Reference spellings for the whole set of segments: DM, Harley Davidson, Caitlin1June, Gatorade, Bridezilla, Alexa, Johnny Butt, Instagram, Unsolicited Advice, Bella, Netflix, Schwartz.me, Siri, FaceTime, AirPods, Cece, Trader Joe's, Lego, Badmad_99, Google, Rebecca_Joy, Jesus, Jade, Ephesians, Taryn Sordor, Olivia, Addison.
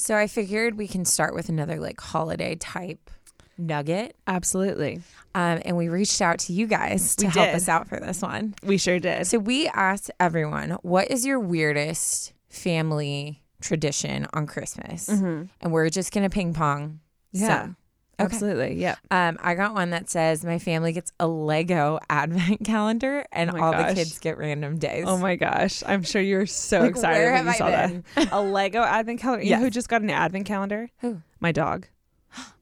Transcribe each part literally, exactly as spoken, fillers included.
So I figured we can start with another like holiday type nugget. Absolutely. Um, and we reached out to you guys to we help did. us out for this one. We sure did. So we asked everyone, what is your weirdest family tradition on Christmas? Mm-hmm. And we're just going to ping pong. Yeah. So. Okay. Absolutely. Yeah. Um, I got one that says my family gets a Lego advent calendar and oh all gosh. the kids get random days. Oh my gosh. I'm sure you're so like, excited where when have you I saw been? That. A Lego advent calendar. Yes. You know who just got an advent calendar? Who? My dog.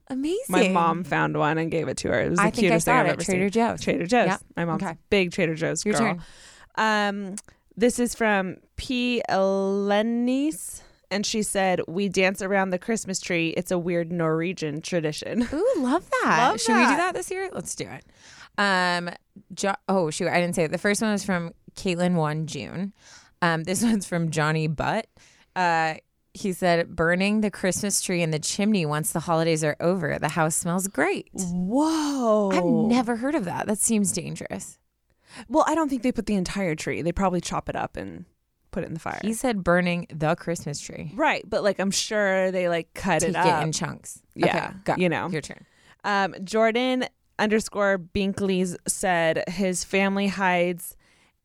Amazing. My mom found one and gave it to her. It was the I cutest thing I've ever seen. I think I saw it at Trader Joe's. Trader Joe's. Yep. My mom's okay. big Trader Joe's girl. Your turn. Um, this is from P. Elenice. And she said, we dance around the Christmas tree. It's a weird Norwegian tradition. Ooh, love that. Love Should that. we do that this year? Let's do it. Um, jo- oh, shoot. I didn't say it. The first one was from Caitlin one June. Um, this one's from Johnny Butt. Uh, he said, burning the Christmas tree in the chimney once the holidays are over. The house smells great. Whoa. I've never heard of that. That seems dangerous. Well, I don't think they put the entire tree. They probably chop it up and... put it in the fire. He said burning the Christmas tree. Right. But like, I'm sure they like cut Take it up. Take it in chunks. Yeah. Okay, go. You know. Your turn. Um, Jordan underscore Binkley's said his family hides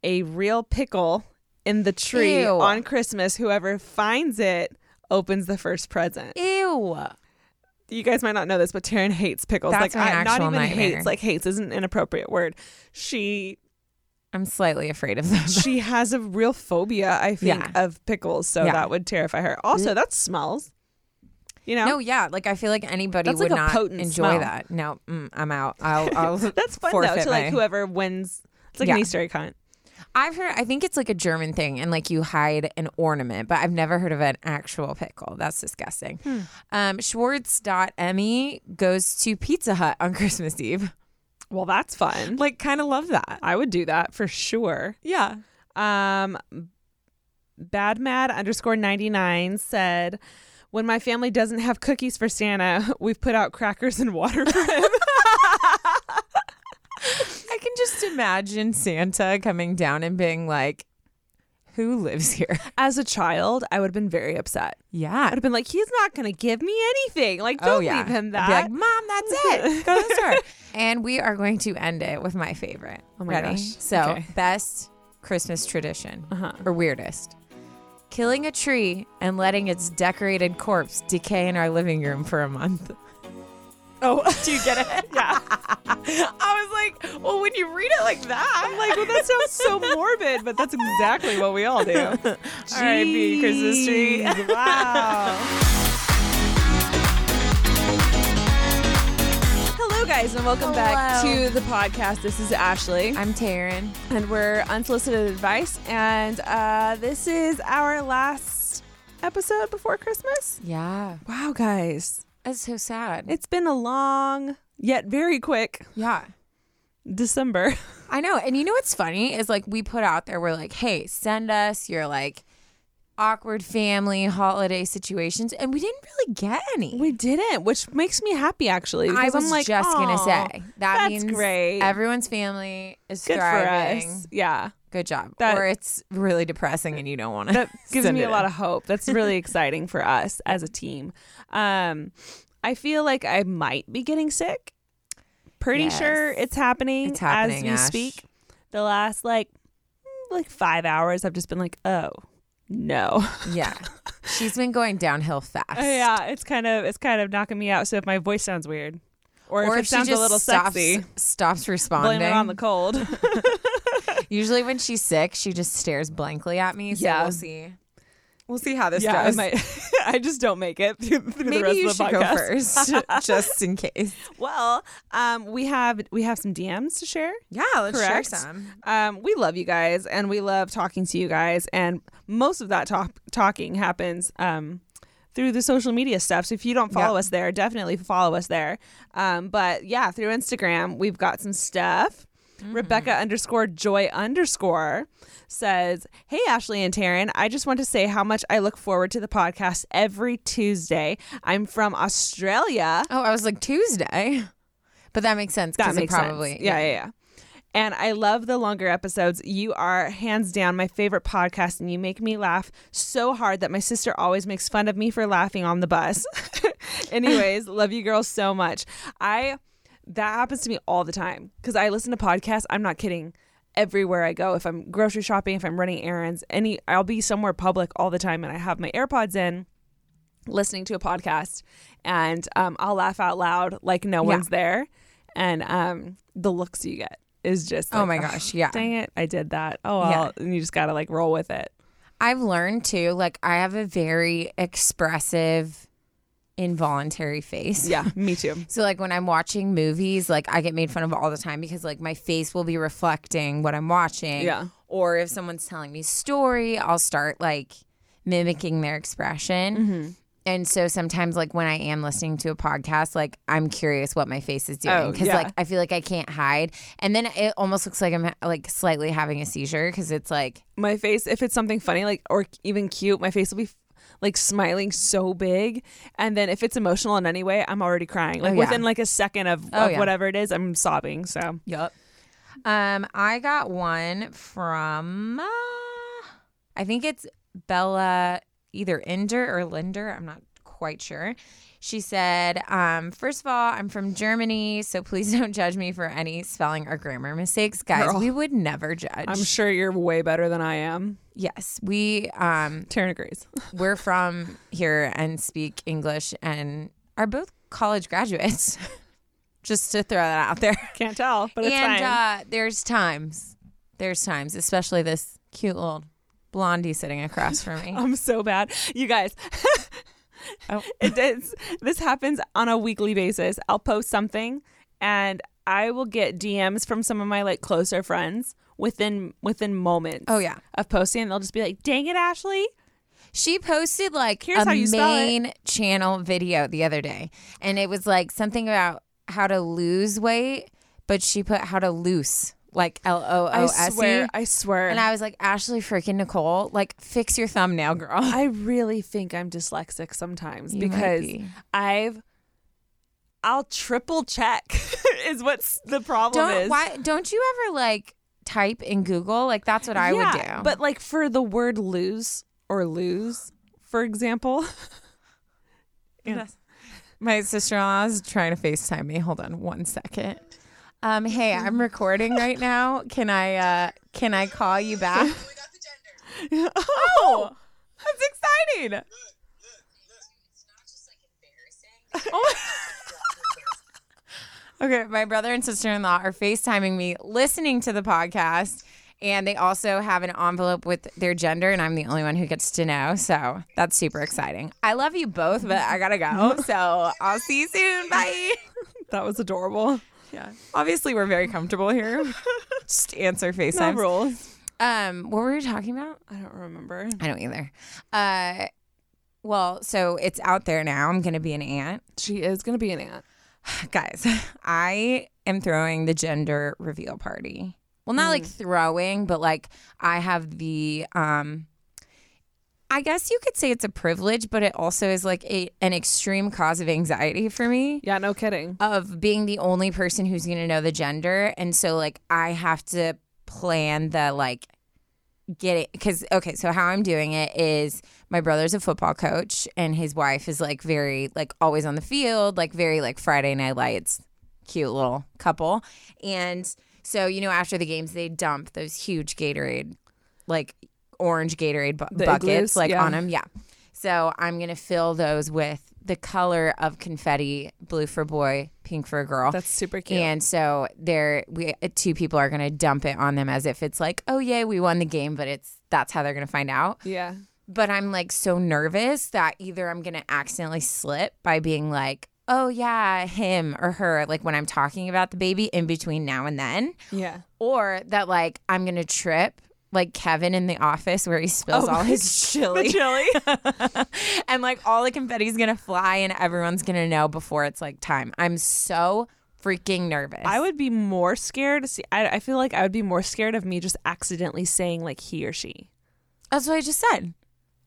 a real pickle in the tree Ew. on Christmas. Whoever finds it opens the first present. Ew. You guys might not know this, but Taryn hates pickles. That's like, my I, actual Not even nightmare. hates. Like hates isn't an appropriate word. She... I'm slightly afraid of them. She has a real phobia, I think, yeah. of pickles, so yeah. that would terrify her. Also, that smells. You know? No, yeah. Like, I feel like anybody That's would like not enjoy smell. that. No, mm, I'm out. I'll, I'll That's fun, though, to, my... like, whoever wins. It's like yeah. an Easter egg hunt. I've heard, I think it's like a German thing, and like you hide an ornament, but I've never heard of an actual pickle. That's disgusting. Hmm. Um, Schwartz dot me goes to Pizza Hut on Christmas Eve. Well, that's fun. Like, kind of love that. I would do that for sure. Yeah. Um, Badmad underscore ninety-nine said, when my family doesn't have cookies for Santa, we've put out crackers and water for him. I can just imagine Santa coming down and being like, who lives here? As a child, I would have been very upset. Yeah. I would have been like, he's not going to give me anything. Like, don't oh, yeah. leave him that. I'd be like, Mom, that's it. Go to the store. And we are going to end it with my favorite. Oh, my Ready? gosh. So, okay. Best Christmas tradition uh-huh. or weirdest. Killing a tree and letting its decorated corpse decay in our living room for a month. Oh, do you get it? Yeah. I was like, well, when you read it like that, I'm like, well, that sounds so morbid, but that's exactly what we all do. R I P Christmas tree. Wow. Hello, guys, and welcome Hello. back to the podcast. This is Ashley. I'm Taryn. And we're Unsolicited Advice. And uh, this is our last episode before Christmas. Yeah. Wow, guys. That's so sad. It's been a long, yet very quick. Yeah. December. I know. And you know what's funny is like we put out there, we're like, hey, send us your like awkward family holiday situations. And we didn't really get any. We didn't, which makes me happy actually. I was I'm like, just going to say. That that's means great. Everyone's family is Good thriving. For us. Yeah. Good job. That, or it's really depressing and you don't want to. That gives me a lot of hope. That's really exciting for us as a team. Um, I feel like I might be getting sick. Pretty yes. sure it's happening, it's happening as we Ash. speak. The last like like five hours, I've just been like, oh no. Yeah, she's been going downhill fast. Uh, yeah, it's kind of it's kind of knocking me out. So if my voice sounds weird, or, or if, if it sounds a little stops, sexy, stops responding. Blame it on the cold. Usually when she's sick, she just stares blankly at me. So yeah. we'll see. We'll see how this yeah, goes. I, might, I just don't make it through, through the rest of the podcast. Maybe you should go first, just in case. Well, um, we have we have some D Ms to share. Yeah, let's Correct. share some. Um, we love you guys, and we love talking to you guys. And most of that talk, talking happens um, through the social media stuff. So if you don't follow yep. us there, definitely follow us there. Um, but yeah, through Instagram, we've got some stuff. Mm-hmm. Rebecca underscore Joy underscore says, hey, Ashley and Taryn, I just want to say how much I look forward to the podcast every Tuesday. I'm from Australia. Oh, I was like Tuesday. But that makes sense. That makes probably, sense. Yeah, yeah, yeah. And I love the longer episodes. You are hands down my favorite podcast, and you make me laugh so hard that my sister always makes fun of me for laughing on the bus. Anyways, love you girls so much. I that happens to me all the time because I listen to podcasts. I'm not kidding. Everywhere I go, if I'm grocery shopping, if I'm running errands, any I'll be somewhere public all the time, and I have my AirPods in, listening to a podcast, and um, I'll laugh out loud like no yeah. one's there, and um, the looks you get is just like, oh my gosh, oh, yeah, dang it, I did that. Oh well, yeah. And you just gotta like roll with it. I've learned too, like I have a very expressive, involuntary face. Yeah, me too. So like when I'm watching movies, like I get made fun of all the time because like my face will be reflecting what I'm watching. Yeah. Or if someone's telling me a story, I'll start like mimicking their expression. Mm-hmm. And so sometimes like when I am listening to a podcast, like I'm curious what my face is doing because oh, yeah. like I feel like I can't hide. And then it almost looks like I'm ha- like slightly having a seizure because it's like my face, if it's something funny like or even cute, my face will be like smiling so big, and then if it's emotional in any way, I'm already crying. Like oh, yeah. within like a second of, oh, of yeah. whatever it is, I'm sobbing. So yep. Um, I got one from uh, I think it's Bella, either Ender or Linder. I'm not quite sure. She said, um, first of all, I'm from Germany, so please don't judge me for any spelling or grammar mistakes. Guys, girl, we would never judge. I'm sure you're way better than I am. Yes. We, um, Taryn agrees. We're from here and speak English and are both college graduates. Just to throw that out there. Can't tell, but it's and, fine. And uh, there's times, there's times, especially this cute little blondie sitting across from me. I'm so bad. You guys... Oh. It does. This happens on a weekly basis. I'll post something and I will get D Ms from some of my like closer friends within within moments oh, yeah. of posting. And they'll just be like, dang it, Ashley. She posted like Here's a main channel video the other day. And it was like something about how to lose weight, but she put how to loose. Like L O O S E. I swear, I swear. And I was like, Ashley freaking Nicole, like fix your thumbnail, girl. I really think I'm dyslexic sometimes you because be. I've, I'll triple check is what's the problem don't, is. Why, don't you ever like type in Google? Like that's what I yeah, would do. But like for the word lose or lose, for example. And my sister-in-law is trying to FaceTime me. Hold on one second. Um, hey, I'm recording right now. Can I uh, can I call you back? Oh, we got the gender. Oh, that's exciting. Look, look, look. It's not just like embarrassing. Oh. Okay, my brother and sister-in-law are FaceTiming me listening to the podcast, and they also have an envelope with their gender, and I'm the only one who gets to know, so that's super exciting. I love you both, but I gotta go, so I'll see you soon. Bye. That was adorable. Yeah. Obviously, we're very comfortable here. Just answer FaceTime. No rules. Um, what were we talking about? I don't remember. I don't either. Uh, well, so it's out there now. I'm going to be an aunt. She is going to be an aunt. Guys, I am throwing the gender reveal party. Well, not mm. like throwing, but like I have the... Um, I guess you could say it's a privilege, but it also is like a, an extreme cause of anxiety for me. Yeah, no kidding. Of being the only person who's going to know the gender. And so like I have to plan the like get it because, OK, so how I'm doing it is my brother's a football coach and his wife is like very like always on the field, like very like Friday Night Lights, cute little couple. And so, you know, after the games, they dump those huge Gatorade like orange Gatorade bu- buckets igloos, like yeah. on them. Yeah. So I'm going to fill those with the color of confetti, blue for boy, pink for a girl. That's super cute. And so there we two people are going to dump it on them as if it's like, oh yeah, we won the game, but it's that's how they're going to find out. Yeah. But I'm like so nervous that either I'm going to accidentally slip by being like, oh yeah, him or her, like when I'm talking about the baby in between now and then. Yeah. Or that like I'm going to trip like Kevin in The Office where he spills oh, all his chili. chili. And like all the confetti's gonna fly and everyone's gonna know before it's like time. I'm so freaking nervous. I would be more scared. See, I, I feel like I would be more scared of me just accidentally saying like he or she. That's what I just said.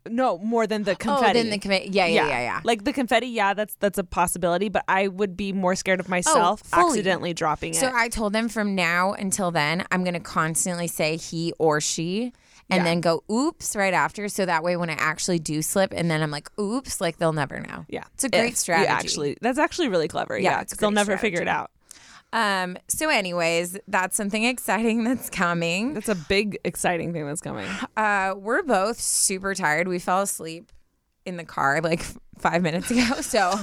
No, more than the confetti. Oh, than the confetti. Yeah, yeah, yeah, yeah, yeah. Like the confetti, yeah, that's that's a possibility, but I would be more scared of myself oh, accidentally dropping it. So I told them from now until then, I'm going to constantly say he or she and yeah. then go oops right after. So that way when I actually do slip and then I'm like, oops, like they'll never know. Yeah. It's a great if strategy. Actually, that's actually really clever. Yeah. yeah it's they'll never strategy. figure it out. Um, so anyways, that's something exciting that's coming. That's a big, exciting thing that's coming. Uh, we're both super tired. We fell asleep in the car like f- five minutes ago. So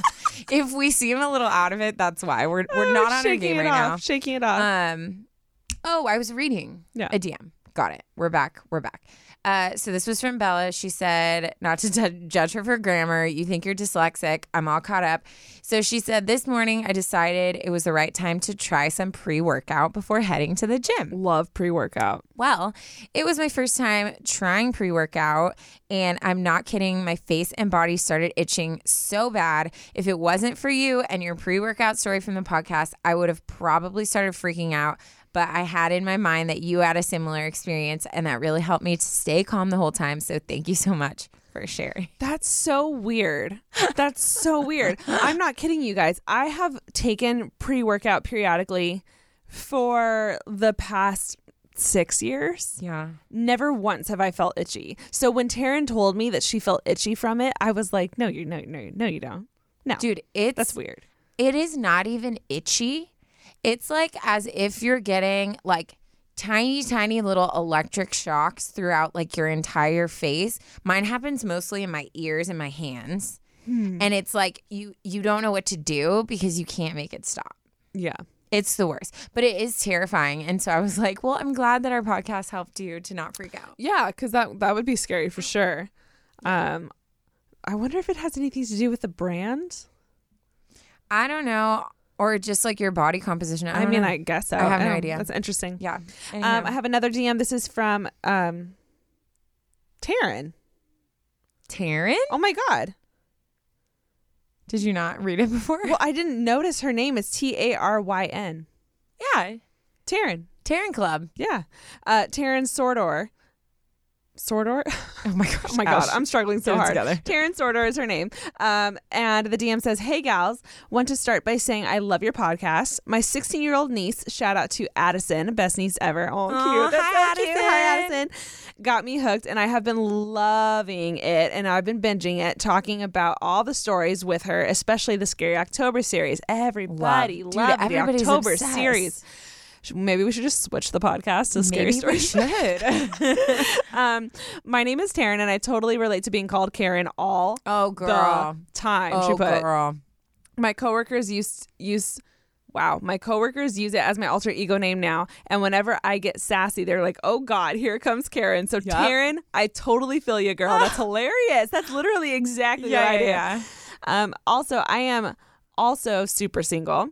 if we seem a little out of it, that's why. We're we're oh, not on our game right off. now. Shaking it off. Um, oh, I was reading yeah. a D M. Got it. We're back. We're back. Uh, so this was from Bella. She said, not to d- judge her for grammar. You think you're dyslexic. I'm all caught up. So she said, this morning I decided it was the right time to try some pre-workout before heading to the gym. Love pre-workout. Well, it was my first time trying pre-workout. And I'm not kidding. My face and body started itching so bad. If it wasn't for you and your pre-workout story from the podcast, I would have probably started freaking out. But I had in my mind that you had a similar experience, and that really helped me to stay calm the whole time. So thank you so much for sharing. That's so weird. That's so weird. I'm not kidding you guys. I have taken pre-workout periodically for the past six years. Yeah. Never once have I felt itchy. So when Taryn told me that she felt itchy from it, I was like, no, you no, no, no, you don't. No. Dude, it's that's weird. It is not even itchy. It's like as if you're getting like tiny, tiny little electric shocks throughout like your entire face. Mine happens mostly in my ears and my hands. Hmm. And it's like you, you don't know what to do because you can't make it stop. Yeah. It's the worst. But it is terrifying. And so I was like, well, I'm glad that our podcast helped you to not freak out. Yeah, because that, that would be scary for sure. Um, I wonder if it has anything to do with the brand. I don't know. Or just like your body composition. I, I mean, know. I guess so. I have no I idea. That's interesting. Yeah. Um, I have another D M. This is from um, Taryn. Taryn? Oh, my God. Did you not read it before? Well, I didn't notice her name is T A R Y N. Yeah. Taryn. Taryn Club. Yeah. Uh, Taryn Sordor. Sordor? Oh, my gosh. Oh, my gosh. I'm struggling so hard. Taryn Sordor is her name. Um, and the D M says, hey, gals, want to start by saying I love your podcast. My sixteen-year-old niece, shout out to Addison, best niece ever. Oh, cute. Oh, that's hi, so Addison. Cute. Hi, Addison. Got me hooked, and I have been loving it, and I've been binging it, talking about all the stories with her, especially the Scary October series. Everybody love. loved Dude, the October obsessed. series. Maybe we should just switch the podcast to Scary Maybe Stories. Maybe we should. um, my name is Taryn, and I totally relate to being called Karen all oh, girl. the time. Oh, she put, girl. My coworkers use, use, wow, my coworkers use it as my alter ego name now, and whenever I get sassy, they're like, oh, God, here comes Karen. So, yep. Taryn, I totally feel you, girl. That's hilarious. That's literally exactly yeah, what I do. Yeah. Um, also, I am also super single.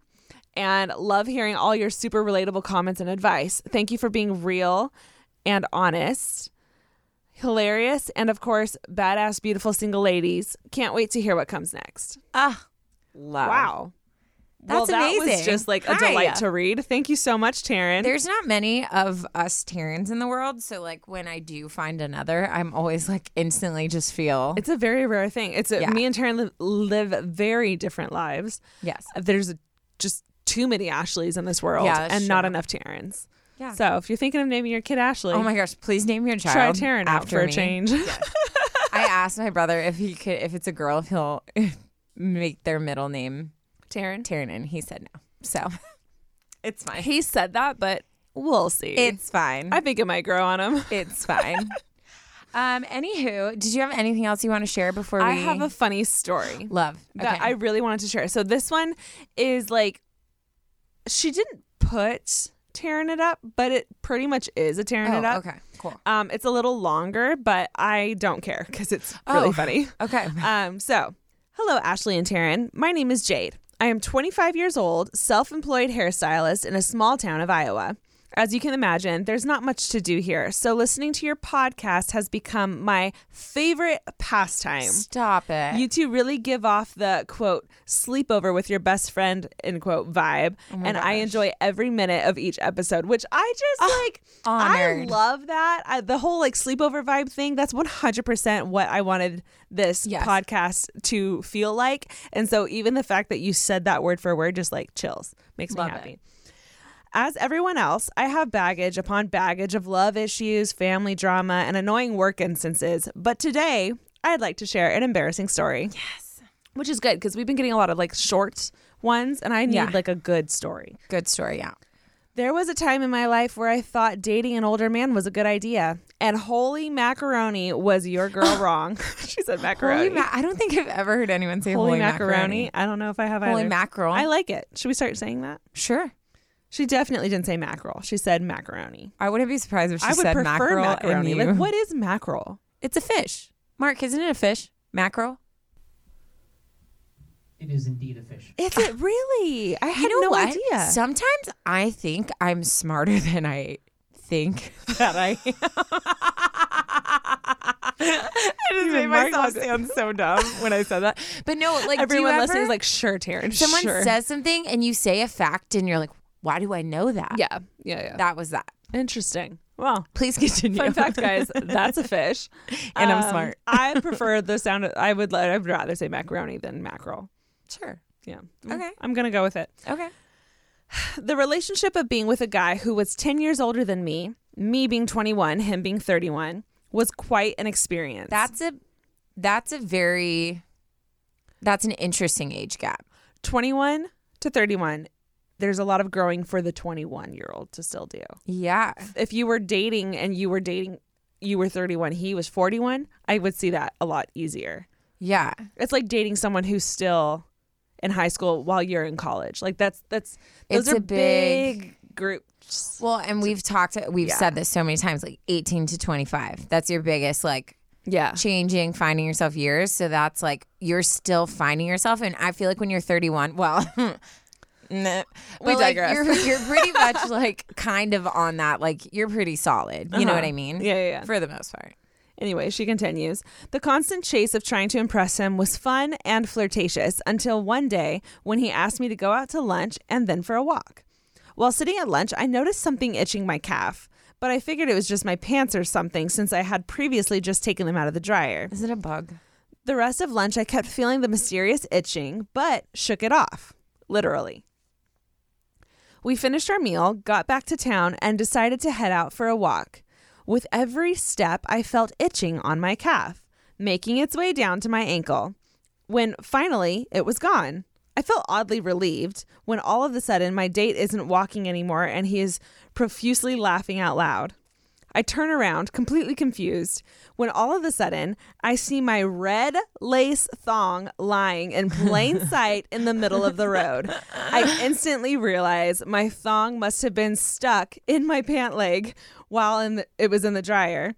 And love hearing all your super relatable comments and advice. Thank you for being real and honest, hilarious, and of course, badass, beautiful single ladies. Can't wait to hear what comes next. Ah, love. Wow. That's well, amazing. That was just like a Hi. delight to read. Thank you so much, Taryn. There's not many of us Tarens in the world. So like when I do find another, I'm always like instantly just feel. It's a very rare thing. It's a, yeah. Me and Taryn live, live very different lives. Yes. There's a, just too many Ashleys in this world yeah, and true. not enough Tarens. Yeah. So if you're thinking of naming your kid Ashley. Oh my gosh, please name your child. Try Taryn out for me. a change. Yes. I asked my brother if he could, if it's a girl, if he'll make their middle name Taryn. Taryn, and he said no. So it's fine. He said that, but we'll see. It's fine. I think it might grow on him. It's fine. Um, anywho, did you have anything else you want to share before we... I have a funny story. Love. Okay. That I really wanted to share. So this one is like, she didn't put tearing it up, but it pretty much is a tearing oh, it up. Okay, cool. Um, it's a little longer, but I don't care because it's really oh, funny. Okay. Um, so hello, Ashley and Taryn. My name is Jade. I am twenty-five years old, self-employed hairstylist in a small town of Iowa. As you can imagine, there's not much to do here. So listening to your podcast has become my favorite pastime. Stop it. You two really give off the, quote, sleepover with your best friend, end quote, vibe. Oh and gosh. I enjoy every minute of each episode, which I just oh, like, honored. I love that. I, the whole like sleepover vibe thing, that's one hundred percent what I wanted this yes. podcast to feel like. And so even the fact that you said that word for word just like chills. Makes love me happy. It. As everyone else, I have baggage upon baggage of love issues, family drama, and annoying work instances. But today, I'd like to share an embarrassing story. Yes. Which is good because we've been getting a lot of like short ones and I need yeah. like a good story. Good story, yeah. There was a time in my life where I thought dating an older man was a good idea. And holy macaroni, was your girl wrong. She said macaroni. Holy ma- I don't think I've ever heard anyone say holy, holy macaroni. macaroni. I don't know if I have holy either. Holy mackerel. I like it. Should we start saying that? Sure. She definitely didn't say mackerel. She said macaroni. I wouldn't be surprised if she I would said mackerel. Macaroni. Like, what is mackerel? It's a fish. Mark, isn't it a fish? Mackerel? It is indeed a fish. Is it really? I had you know no what? idea. Sometimes I think I'm smarter than I think that I am. I just Even made Mark myself was... sound so dumb when I said that. But no, like everyone listening is like, sure, Taryn. Someone sure. says something and you say a fact and you're like, why do I know that? Yeah, yeah, yeah. That was that. Interesting. Well, please continue. Fun fact, guys, that's a fish. And um, I'm smart. I prefer the sound of, I would I would rather say macaroni than mackerel. Sure. Yeah. Okay. I'm going to go with it. Okay. The relationship of being with a guy who was ten years older than me, me being twenty-one, him being thirty-one, was quite an experience. That's a, that's a very, that's an interesting age gap. twenty-one to thirty-one. There's a lot of growing for the twenty-one-year-old to still do. Yeah. If you were dating and you were dating, you were thirty-one, he was forty-one, I would see that a lot easier. Yeah. It's like dating someone who's still in high school while you're in college. Like that's, that's, those it's are a big, big groups. Well, and we've talked, we've yeah. said this so many times, like eighteen to twenty-five. That's your biggest, like, yeah, changing, finding yourself years. So that's like, you're still finding yourself. And I feel like when you're thirty-one, well, Nah. We well, digress. Like, you're, you're pretty much like kind of on that. Like you're pretty solid. You uh-huh. know what I mean? Yeah, yeah, yeah. For the most part. Anyway, she continues. The constant chase of trying to impress him was fun and flirtatious until one day when he asked me to go out to lunch and then for a walk. While sitting at lunch, I noticed something itching my calf, but I figured it was just my pants or something since I had previously just taken them out of the dryer. Is it a bug? The rest of lunch, I kept feeling the mysterious itching, but shook it off. Literally. We finished our meal, got back to town, and decided to head out for a walk. With every step, I felt itching on my calf, making its way down to my ankle. When finally, it was gone. I felt oddly relieved when all of a sudden my date isn't walking anymore and he is profusely laughing out loud. I turn around, completely confused, when all of a sudden I see my red lace thong lying in plain sight in the middle of the road. I instantly realize my thong must have been stuck in my pant leg while in the, it was in the dryer.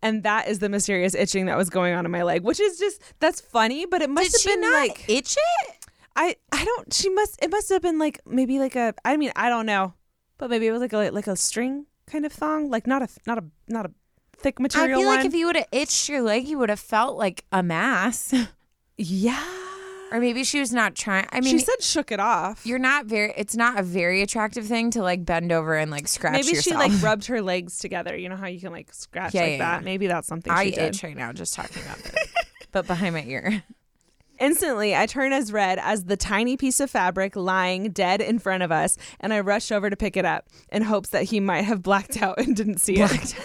And that is the mysterious itching that was going on in my leg, which is just, that's funny, but it must Did have she been not like... itch it? I, I don't, she must, it must have been like, maybe like a, I mean, I don't know, but maybe it was like a, like a string kind of thong, like not a not a not a thick material. I feel like one. If you would have itched your leg, you would have felt like a mass. Yeah, or maybe she was not trying. I mean, she said shook it off. You're not very. It's not a very attractive thing to like bend over and like scratch. Maybe yourself. She like rubbed her legs together. You know how you can like scratch yeah, like yeah, that. Yeah. Maybe that's something. I she did. itch right now just talking about it, but behind my ear. Instantly, I turn as red as the tiny piece of fabric lying dead in front of us, and I rush over to pick it up in hopes that he might have blacked out and didn't see blacked.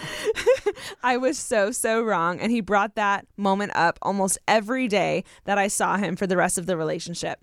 it. I was so, so wrong, and he brought that moment up almost every day that I saw him for the rest of the relationship.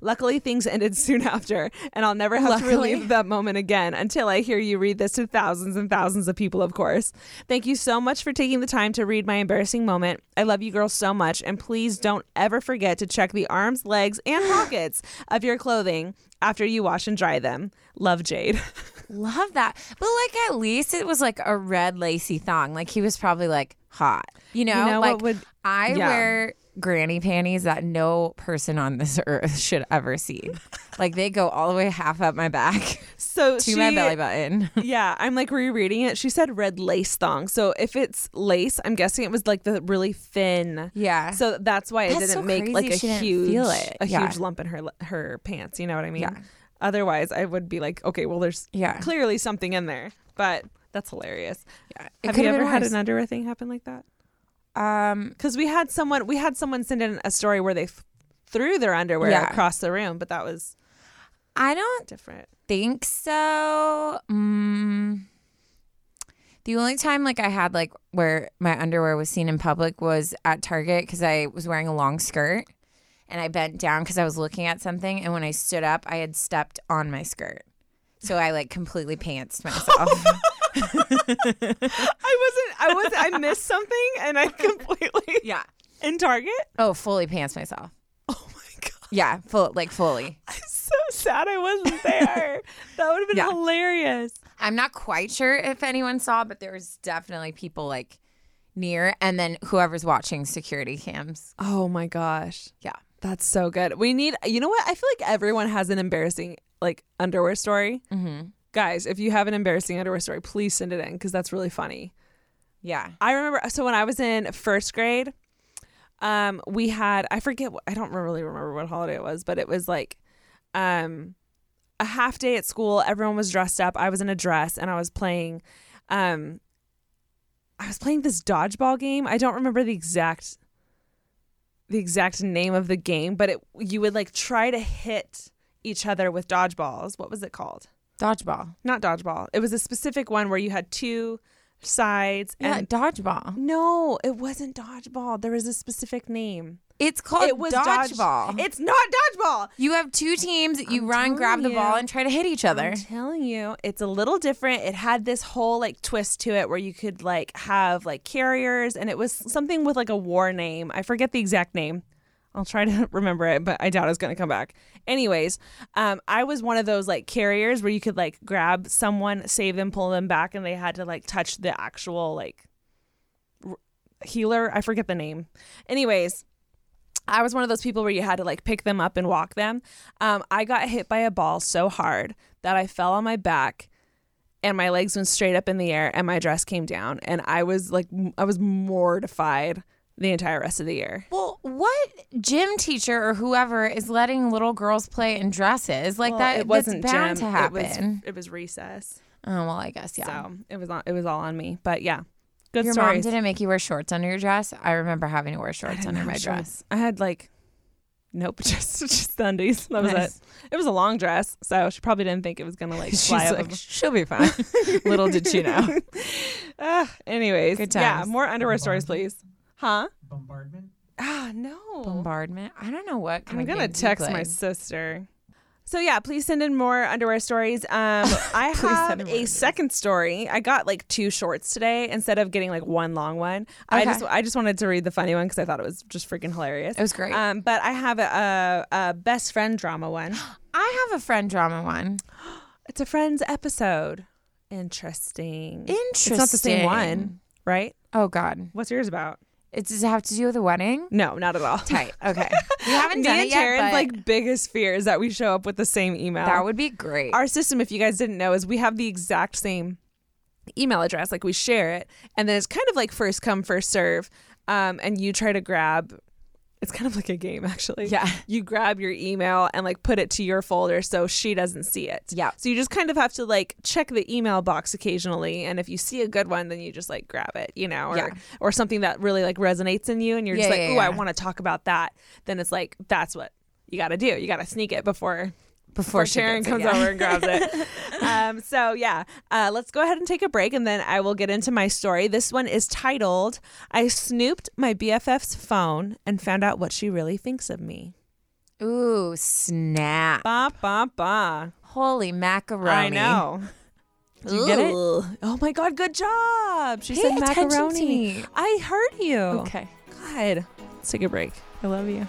Luckily, things ended soon after, and I'll never have Luckily. to relive that moment again until I hear you read this to thousands and thousands of people, of course. Thank you so much for taking the time to read my embarrassing moment. I love you girls so much, and please don't ever forget to check the arms, legs, and pockets of your clothing after you wash and dry them. Love, Jade. Love that. But, like, at least it was, like, a red lacy thong. Like, he was probably, like, hot. You know? You know like, would, I yeah. wear... granny panties that no person on this earth should ever see. Like, they go all the way half up my back so to she, my belly button. Yeah, I'm like rereading it. She said red lace thong. So if it's lace, I'm guessing it was like the really thin. Yeah. So that's why it that's didn't so make like a huge a yeah. huge lump in her her pants. You know what I mean? Yeah. Otherwise, I would be like, okay, well, there's yeah. clearly something in there. But that's hilarious. Yeah. Have you ever had an underwear thing happen like that? Um, because we had someone, we had someone send in a story where they f- threw their underwear yeah. across the room, but that was, I don't different. think so. Mm. The only time like I had like where my underwear was seen in public was at Target because I was wearing a long skirt and I bent down because I was looking at something, and when I stood up, I had stepped on my skirt, so I like completely pantsed myself. I wasn't I was I missed something and I completely yeah in Target oh fully pants myself. Oh my god, yeah, full like fully. I'm so sad I wasn't there. That would have been yeah. hilarious. I'm not quite sure if anyone saw, but there was definitely people like near, and then whoever's watching security cams. Oh my gosh, yeah, that's so good. We need, you know what, I feel like everyone has an embarrassing like underwear story. Mm-hmm. Guys, if you have an embarrassing underwear story, please send it in because that's really funny. Yeah. I remember, so when I was in first grade, um, we had, I forget, what, I don't really remember what holiday it was, but it was like um, a half day at school. Everyone was dressed up. I was in a dress and I was playing, um, I was playing this dodgeball game. I don't remember the exact, the exact name of the game, but it you would like try to hit each other with dodgeballs. What was it called? Dodgeball. Not dodgeball. It was a specific one where you had two sides. Yeah, and dodgeball. No, it wasn't dodgeball. There was a specific name. It's called it was dodgeball. Dodge- it's not dodgeball. You have two teams. You I'm run, grab the you, ball, and try to hit each other. I'm telling you, it's a little different. It had this whole like twist to it where you could like have like carriers, and it was something with like a war name. I forget the exact name. I'll try to remember it, but I doubt it's going to come back. Anyways, um, I was one of those like carriers where you could like grab someone, save them, pull them back, and they had to like touch the actual like r- healer. I forget the name. Anyways, I was one of those people where you had to like pick them up and walk them. Um, I got hit by a ball so hard that I fell on my back and my legs went straight up in the air and my dress came down. And I was like, m- I was mortified the entire rest of the year. Well, what gym teacher or whoever is letting little girls play in dresses like well, that? It wasn't that's bound gym. To happen. It was, it was recess. Oh well, I guess yeah. So it was on, it was all on me. But yeah, good. Your stories. Mom didn't make you wear shorts under your dress. I remember having to wear shorts under my shorts. dress. I had like, nope, just just undies. That was nice. It. It was a long dress, so she probably didn't think it was gonna like fly She's up. Like, she'll be fine. Little did she know. uh, anyways, good times. Yeah, more underwear stories, please. Huh? Bombardment? Ah, no. Bombardment? I don't know what kind I'm of I'm going to text my sister. So, yeah, please send in more underwear stories. Um, I have a second story. I got, like, two shorts today instead of getting, like, one long one. Okay. I just I just wanted to read the funny one because I thought it was just freaking hilarious. It was great. Um, but I have a, a, a best friend drama one. I have a friend drama one. It's a friend's episode. Interesting. Interesting. It's not the same one, right? Oh, God. What's yours about? It, does it have to do with a wedding? No, not at all. Tight. Okay. We haven't done it yet. Me and Taryn's like biggest fear is that we show up with the same email. That would be great. Our system, if you guys didn't know, is we have the exact same email address. Like we share it, and then it's kind of like first come, first serve. Um, and you try to grab. It's kind of like a game, actually. Yeah. You grab your email and like put it to your folder so she doesn't see it. Yeah. So you just kind of have to like check the email box occasionally. And if you see a good one, then you just like grab it, you know, or, yeah. or something that really like resonates in you. And you're yeah, just like, yeah, ooh, yeah. I want to talk about that. Then it's like, that's what you got to do. You got to sneak it before before, before Taryn comes it, yeah. over and grabs it. um. So, yeah, uh, let's go ahead and take a break. And then I will get into my story. This one is titled, I snooped my B F F's phone and found out what she really thinks of me. Ooh, snap. Ba, ba, ba. Holy macaroni. I know. Did you Ooh. Get it? Oh, my God. Good job. She Pay said macaroni. I heard you. Okay. God. Let's take a break. I love you.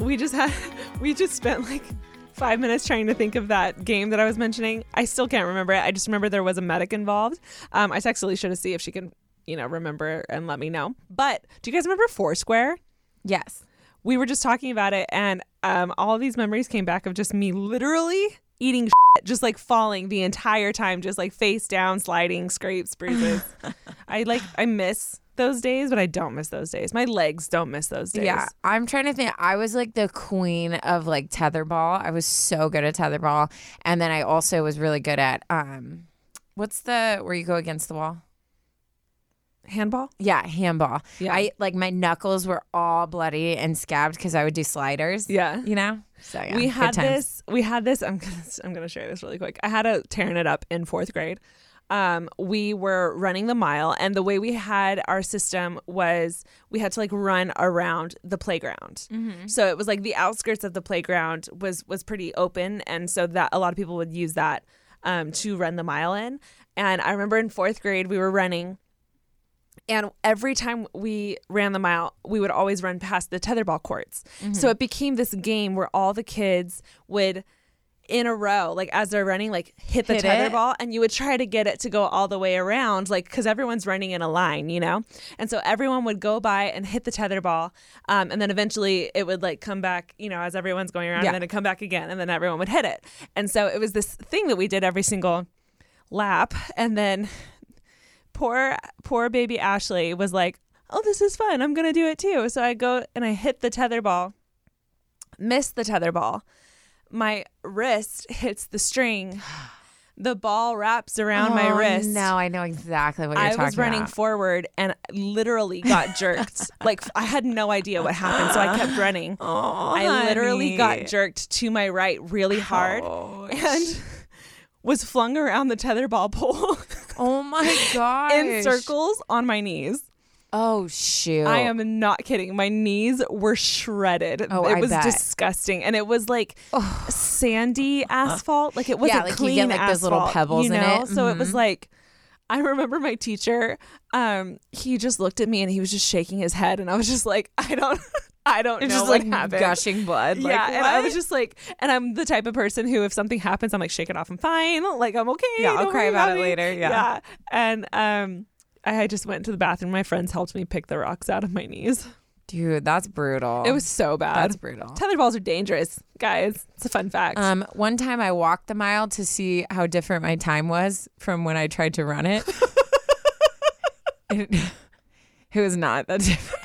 We just had, we just spent like five minutes trying to think of that game that I was mentioning. I still can't remember it. I just remember there was a medic involved. Um, I texted Alicia to see if she can, you know, remember and let me know. But do you guys remember Foursquare? Yes. We were just talking about it, and um, all these memories came back of just me literally eating shit, just like falling the entire time, just like face down, sliding, scrapes, bruises. I like, I miss those days, but I don't miss those days. My legs don't miss those days. Yeah, I'm trying to think. I was like the queen of like tetherball. I was so good at tetherball, and then I also was really good at um, what's the where you go against the wall? Handball? Yeah, handball. Yeah, I like my knuckles were all bloody and scabbed because I would do sliders. Yeah, you know. So yeah, we had this. We had this. I'm gonna I'm gonna share this really quick. I had a tearing it up in fourth grade. Um, we were running the mile, and the way we had our system was we had to like run around the playground. Mm-hmm. So it was like the outskirts of the playground was was pretty open, and so that a lot of people would use that um, to run the mile in. And I remember in fourth grade we were running, and every time we ran the mile, we would always run past the tetherball courts. Mm-hmm. So it became this game where all the kids would, in a row, like as they're running, like hit the hit tether it. ball, and you would try to get it to go all the way around, like because everyone's running in a line, you know, and so everyone would go by and hit the tether ball, um, and then eventually it would like come back, you know, as everyone's going around, yeah. and then it'd come back again, and then everyone would hit it, and so it was this thing that we did every single lap, and then poor poor baby Ashley was like, oh, this is fun, I'm gonna do it too. So I go and I hit the tether ball, miss the tether ball. My wrist hits the string. The ball wraps around oh, my wrist. No, I know exactly what you're I talking about. I was running about. forward and literally got jerked. Like, I had no idea what happened, so I kept running. Oh, I honey. literally got jerked to my right really hard Ouch. and was flung around the tetherball pole. Oh, my gosh. In circles on my knees. Oh, shoot. I am not kidding. My knees were shredded. Oh, it was I bet. disgusting. And it was like oh. sandy asphalt. Like it wasn't yeah, like clean you get, like, asphalt. Those little pebbles you know? in it. Mm-hmm. So it was like, I remember my teacher, um, he just looked at me and he was just shaking his head. And I was just like, I don't, I don't know just, what like, happened. Gushing blood. Like, yeah. What? And I was just like, and I'm the type of person who if something happens, I'm like, shake it off. I'm fine. Like, I'm okay. Yeah, I'll cry about it later. Yeah. yeah. And, um, I just went to the bathroom. My friends helped me pick the rocks out of my knees. Dude, that's brutal. It was so bad. That's brutal. Tetherballs are dangerous, guys. It's a fun fact. Um, one time I walked the mile to see how different my time was from when I tried to run it. it, it was not that different.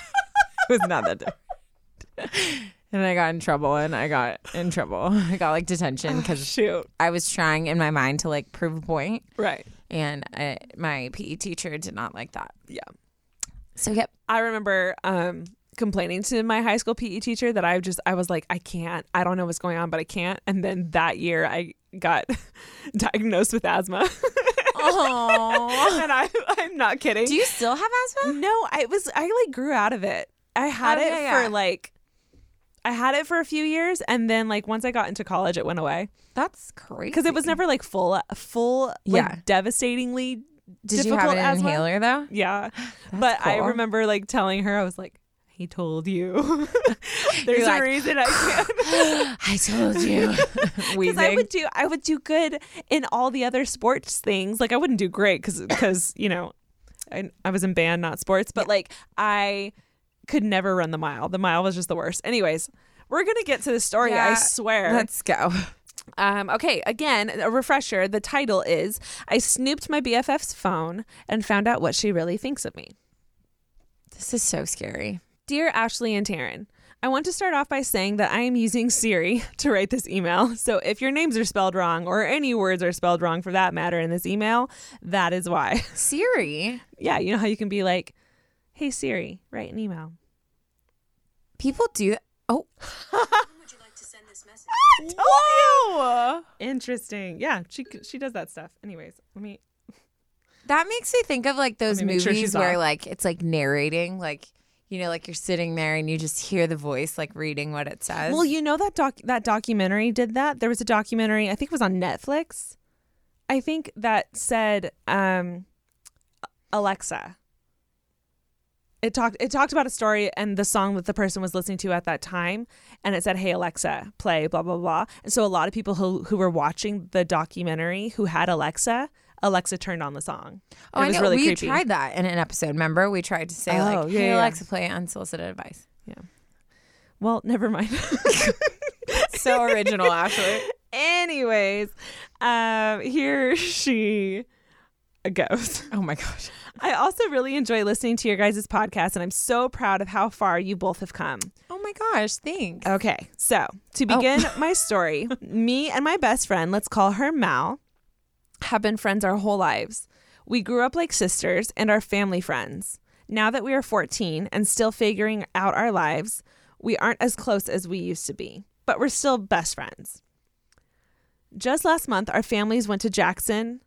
It was not that different. And I got in trouble, and I got in trouble. I got, like, detention because oh, shoot. I was trying in my mind to, like, prove a point. Right. And I, my P E teacher did not like that. Yeah. So, yep. I remember um, complaining to my high school P E teacher that I just, I was like, I can't. I don't know what's going on, but I can't. And then that year, I got diagnosed with asthma. Oh. And I, I'm not kidding. Do you still have asthma? No, I was, I, like, grew out of it. I had oh, it yeah, for, yeah. like... I had it for a few years, and then like once I got into college, it went away. That's crazy. Because it was never like full, full, like, yeah. devastatingly Did difficult you have an asthma. inhaler though? Yeah, That's but cool. I remember like telling her, I was like, "I told you." There's You're a like, reason I can't. I told you. Because I would do, I would do good in all the other sports things. Like I wouldn't do great because, because you know, I I was in band, not sports, but yeah. like I. could never run the mile. The mile was just the worst. Anyways, we're going to get to the story, yeah, I swear. Let's go. Um, okay, again, a refresher. The title is, I snooped my B F F's phone and found out what she really thinks of me. This is so scary. Dear Ashley and Taryn, I want to start off by saying that I am using Siri to write this email. So if your names are spelled wrong or any words are spelled wrong for that matter in this email, that is why. Siri? Yeah, you know how you can be like, hey, Siri, write an email. People do that. Oh. Whom would you like to send this message. I told Whoa! you. Interesting. Yeah, she she does that stuff. Anyways, let me. That makes me think of like those movies sure where off. like it's like narrating, like you know, like you're sitting there and you just hear the voice like reading what it says. Well, you know that doc that documentary did that. There was a documentary, I think it was on Netflix. I think that said um, Alexa. It talked it talked about a story and the song that the person was listening to at that time, and it said, "Hey Alexa, play blah blah blah." And so a lot of people who who were watching the documentary who had Alexa. Alexa turned on the song. Oh, it was I know. Really we creepy. tried that in an episode. Remember, we tried to say oh, like, yeah, "Hey yeah. Alexa, play Unsolicited Advice." Yeah. Well, never mind. So original, actually. Anyways, um, here she goes. Oh my gosh! I also really enjoy listening to your guys' podcast, and I'm so proud of how far you both have come. Oh my gosh! Thanks. Okay, so to begin oh. my story, me and my best friend, let's call her Mal, have been friends our whole lives. We grew up like sisters and are family friends. Now that we are fourteen and still figuring out our lives, we aren't as close as we used to be, but we're still best friends. Just last month, our families went to Jackson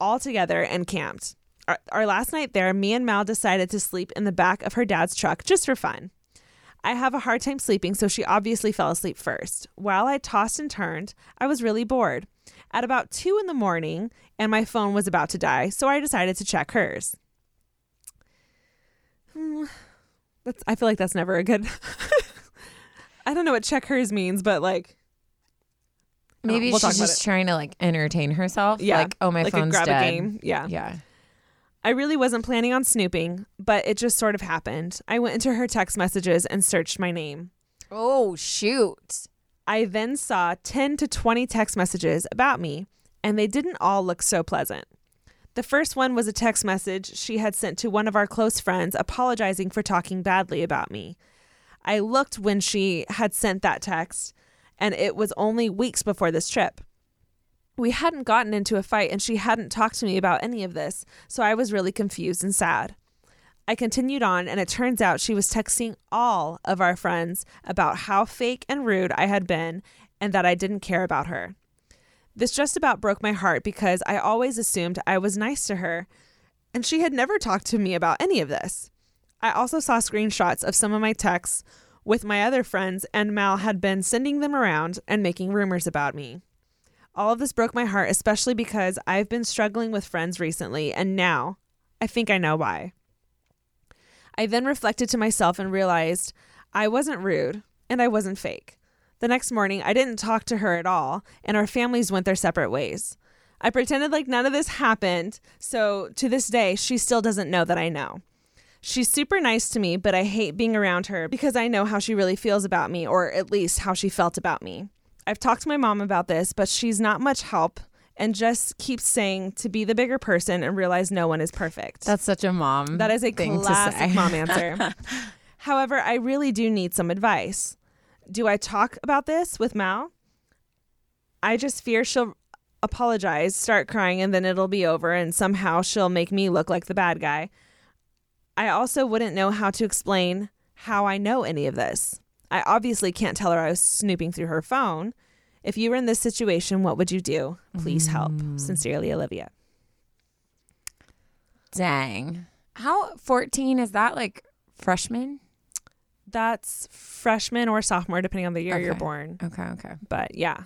all together and camped. Our, our last night there, me and Mal decided to sleep in the back of her dad's truck just for fun. I have a hard time sleeping, so she obviously fell asleep first. While I tossed and turned, I was really bored. At about two in the morning, and my phone was about to die, so I decided to check hers. Hmm. That's, I feel like that's never a good... I don't know what check hers means, but like... Maybe oh, we'll she's just trying to like entertain herself. Yeah. Like, oh, my like phone's grab dead. Grab a game. Yeah. Yeah. I really wasn't planning on snooping, but it just sort of happened. I went into her text messages and searched my name. Oh, shoot. I then saw ten to twenty text messages about me, and they didn't all look so pleasant. The first one was a text message she had sent to one of our close friends apologizing for talking badly about me. I looked when she had sent that text, and it was only weeks before this trip. We hadn't gotten into a fight and she hadn't talked to me about any of this, so I was really confused and sad. I continued on, and it turns out she was texting all of our friends about how fake and rude I had been and that I didn't care about her. This just about broke my heart because I always assumed I was nice to her, and she had never talked to me about any of this. I also saw screenshots of some of my texts with my other friends, and Mal had been sending them around and making rumors about me. All of this broke my heart, especially because I've been struggling with friends recently, and now I think I know why. I then reflected to myself and realized I wasn't rude and I wasn't fake. The next morning, I didn't talk to her at all, and our families went their separate ways. I pretended like none of this happened, so to this day, she still doesn't know that I know. She's super nice to me, but I hate being around her because I know how she really feels about me, or at least how she felt about me. I've talked to my mom about this, but she's not much help and just keeps saying to be the bigger person and realize no one is perfect. That's such a mom. That is a thing classic to say. Mom answer. However, I really do need some advice. Do I talk about this with Mal? I just fear she'll apologize, start crying, and then it'll be over, and somehow she'll make me look like the bad guy. I also wouldn't know how to explain how I know any of this. I obviously can't tell her I was snooping through her phone. If you were in this situation, what would you do? Please help. Mm. Sincerely, Olivia. Dang. How fourteen is that, like freshman? That's freshman or sophomore, depending on the year okay. you're born. Okay, okay. But yeah.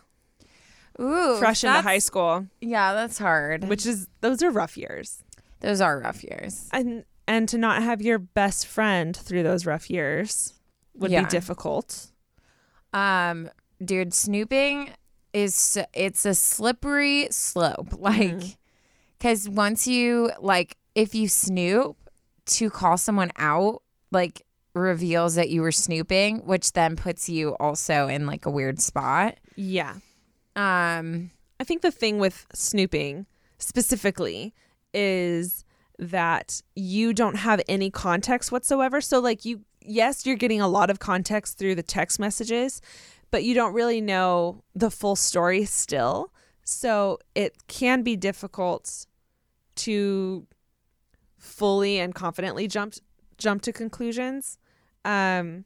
Ooh. Fresh into high school. Yeah, that's hard. Which is, those are rough years. Those are rough years. And and to not have your best friend through those rough years would yeah. be difficult. Um, dude, snooping is it's a slippery slope. Like, because mm-hmm. once you like, if you snoop, to call someone out, like reveals that you were snooping, which then puts you also in like a weird spot. Yeah. Um, I think the thing with snooping specifically is that you don't have any context whatsoever. So like you. Yes, you're getting a lot of context through the text messages, but you don't really know the full story still. So it can be difficult to fully and confidently jump jump to conclusions. Um,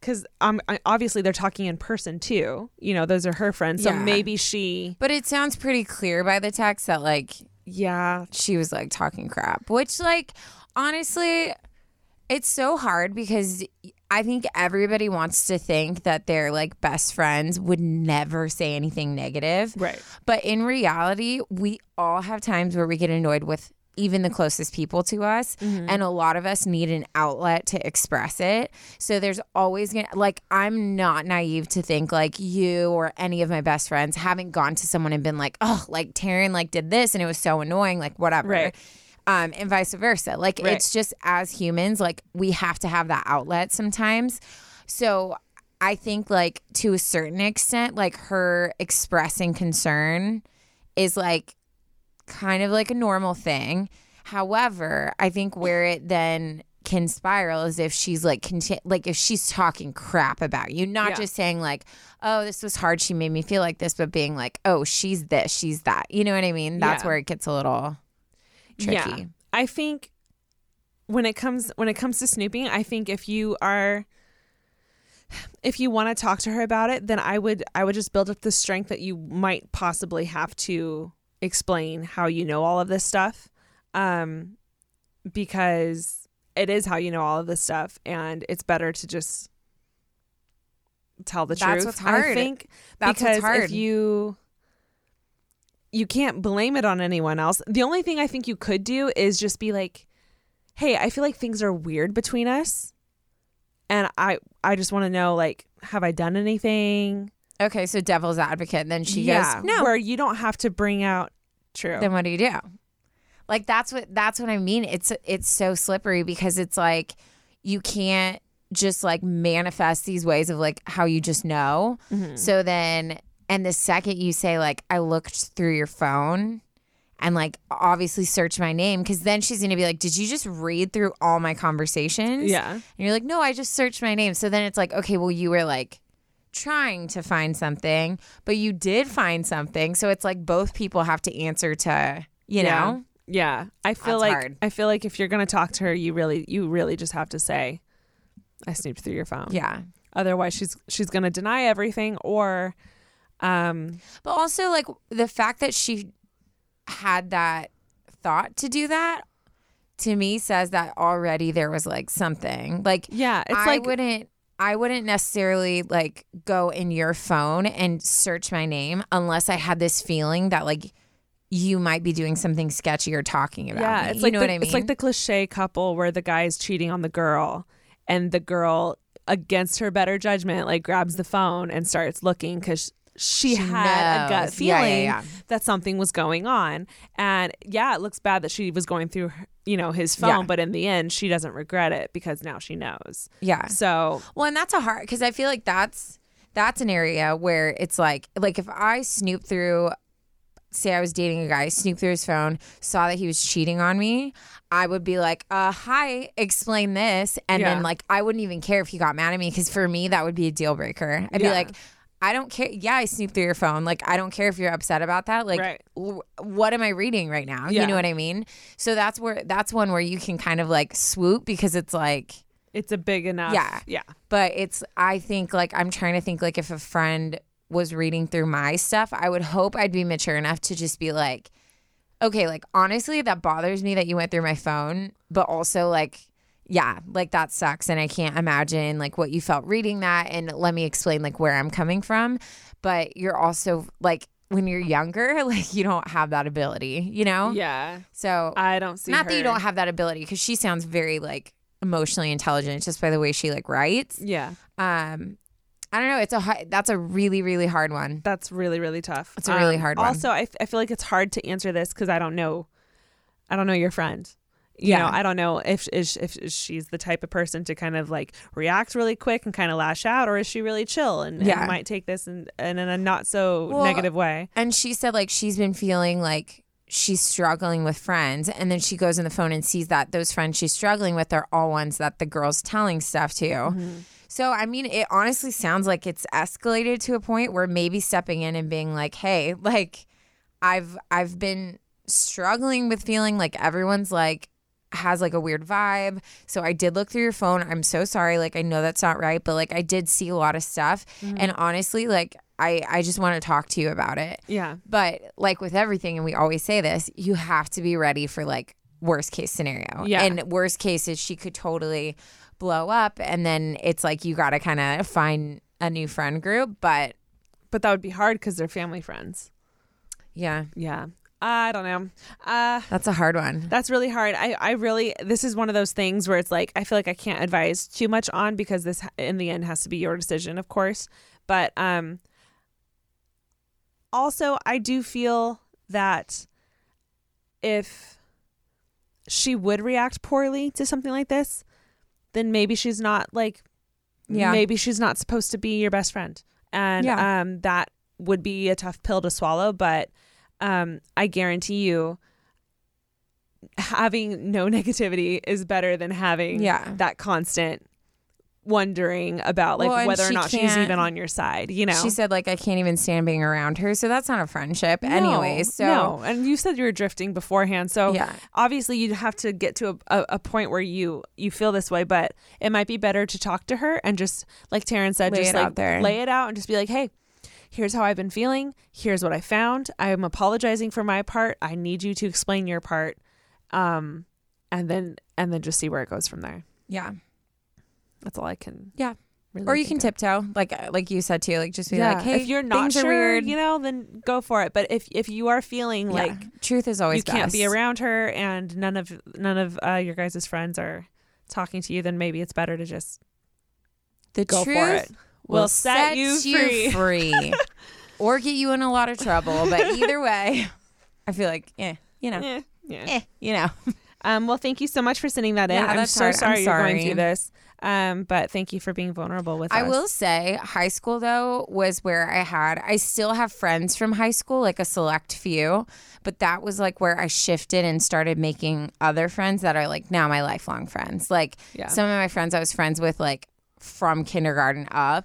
Because um, obviously they're talking in person too. You know, those are her friends. So yeah. maybe she... But it sounds pretty clear by the text that, like... Yeah. She was, like, talking crap. Which, like, honestly, it's so hard because... I think everybody wants to think that their, like, best friends would never say anything negative. Right. But in reality, we all have times where we get annoyed with even the closest people to us. Mm-hmm. And a lot of us need an outlet to express it. So there's always going to, like, I'm not naive to think, like, you or any of my best friends haven't gone to someone and been like, oh, like, Taryn, like, did this and it was so annoying, like, whatever. Right. Um, and vice versa. Like, right. It's just as humans, like, we have to have that outlet sometimes. So I think, like, to a certain extent, like, her expressing concern is, like, kind of like a normal thing. However, I think where it then can spiral is if she's, like, conti- like if she's talking crap about you. Not yeah. just saying, like, oh, this was hard. She made me feel like this. But being like, oh, she's this. She's that. You know what I mean? That's yeah. where it gets a little... tricky. Yeah, I think when it comes when it comes to snooping, I think if you are if you want to talk to her about it, then I would I would just build up the strength that you might possibly have to explain how you know all of this stuff, um, because it is how you know all of this stuff, and it's better to just tell the That's truth. What's hard. I think That's because what's hard. if you. You can't blame it on anyone else. The only thing I think you could do is just be like, hey, I feel like things are weird between us. And I I just want to know, like, have I done anything? Okay, so devil's advocate. And then she yeah, goes, no. Where you don't have to bring out true. Then what do you do? Like, that's what that's what I mean. It's it's so slippery because it's like you can't just, like, manifest these ways of, like, how you just know. Mm-hmm. So then... And the second you say, like, I looked through your phone and, like, obviously searched my name, because then she's going to be like, did you just read through all my conversations? Yeah. And you're like, no, I just searched my name. So then it's like, okay, well, you were, like, trying to find something, but you did find something. So it's like both people have to answer to, you yeah. know? Yeah. I feel That's like hard. I feel like if you're going to talk to her, you really you really just have to say, I snooped through your phone. Yeah. Otherwise, she's she's going to deny everything or... Um, but also, like, the fact that she had that thought to do that, to me, says that already there was, like, something. Like, yeah, it's I like, wouldn't, I wouldn't necessarily, like, go in your phone and search my name unless I had this feeling that, like, you might be doing something sketchy or talking about yeah, me. It's you like know the, what I mean? It's like the cliche couple where the guy is cheating on the girl and the girl, against her better judgment, like, grabs the phone and starts looking because She, she had knows. a gut feeling yeah, yeah, yeah. that something was going on. And yeah, it looks bad that she was going through, you know, his phone. Yeah. But in the end, she doesn't regret it because now she knows. Yeah. So. Well, and that's a hard, because I feel like that's that's an area where it's like, like if I snoop through, say I was dating a guy, snooped through his phone, saw that he was cheating on me, I would be like, uh, hi, explain this. And yeah. then, like, I wouldn't even care if he got mad at me because for me, that would be a deal breaker. I'd yeah. be like, I don't care. Yeah, I snooped through your phone. Like, I don't care if you're upset about that. Like, right. w- what am I reading right now? Yeah. You know what I mean? So that's where that's one where you can kind of, like, swoop because it's like. It's a big enough. Yeah. Yeah. But it's I think like I'm trying to think like if a friend was reading through my stuff, I would hope I'd be mature enough to just be like, OK, like, honestly, that bothers me that you went through my phone. But also like. Yeah, like that sucks and I can't imagine like what you felt reading that and let me explain like where I'm coming from. But you're also like when you're younger, like you don't have that ability, you know? Yeah. So I don't see Not her. that you don't have that ability because she sounds very like emotionally intelligent just by the way she like writes. Yeah. Um, I don't know. It's a That's a really, really hard one. That's really, really tough. It's a really um, hard one. Also, I, f- I feel like it's hard to answer this because I don't know. I don't know your friend. You yeah. know, I don't know if, if if she's the type of person to kind of like react really quick and kind of lash out, or is she really chill and, yeah. and might take this in, in a not so well, negative way. And she said like she's been feeling like she's struggling with friends. And then she goes on the phone and sees that those friends she's struggling with are all ones that the girl's telling stuff to. Mm-hmm. So, I mean, it honestly sounds like it's escalated to a point where maybe stepping in and being like, hey, like I've I've been struggling with feeling like everyone's like, has like a weird vibe. So I did look through your phone. I'm so sorry. Like, I know that's not right, but like I did see a lot of stuff. Mm-hmm. And honestly, like I, I just want to talk to you about it. Yeah. But like with everything, and we always say this, you have to be ready for like worst case scenario. Yeah. And worst case is she could totally blow up. And then it's like, you got to kind of find a new friend group. But, but that would be hard because they're family friends. Yeah. Yeah. I don't know. Uh, that's a hard one. That's really hard. I, I really, this is one of those things where it's like, I feel like I can't advise too much on because this in the end has to be your decision, of course. But um, also, I do feel that if she would react poorly to something like this, then maybe she's not like, yeah. maybe she's not supposed to be your best friend. And yeah. um, that would be a tough pill to swallow, but Um, I guarantee you having no negativity is better than having yeah. that constant wondering about like well, whether or not she's even on your side, you know. She said like I can't even stand being around her, so that's not a friendship no, anyways. So no. And you said you were drifting beforehand. So yeah. obviously you'd have to get to a, a, a point where you you feel this way, but it might be better to talk to her and just like Taryn said, lay just like there. lay it out and just be like, hey, here's how I've been feeling. Here's what I found. I'm apologizing for my part. I need you to explain your part. Um, and then and then just see where it goes from there. Yeah. That's all I can. Yeah. Really or you can of. tiptoe. Like like you said too. Like just be yeah. like, hey, if you're not sure, weird, you know, then go for it. But if, if you are feeling yeah. like truth is always you best. Can't be around her and none of none of uh, your guys' friends are talking to you, then maybe it's better to just the go truth? for it. Will set, set you free, you free. Or get you in a lot of trouble. But either way, I feel like, eh, you know, eh, yeah. eh, you know. Um, well, thank you so much for sending that in. Yeah, I'm so hard. sorry I'm you're sorry. going through this. Um, but thank you for being vulnerable with I us. I will say high school, though, was where I had, I still have friends from high school, like a select few. But that was like where I shifted and started making other friends that are like now my lifelong friends. Like yeah. some of my friends I was friends with, like from kindergarten up.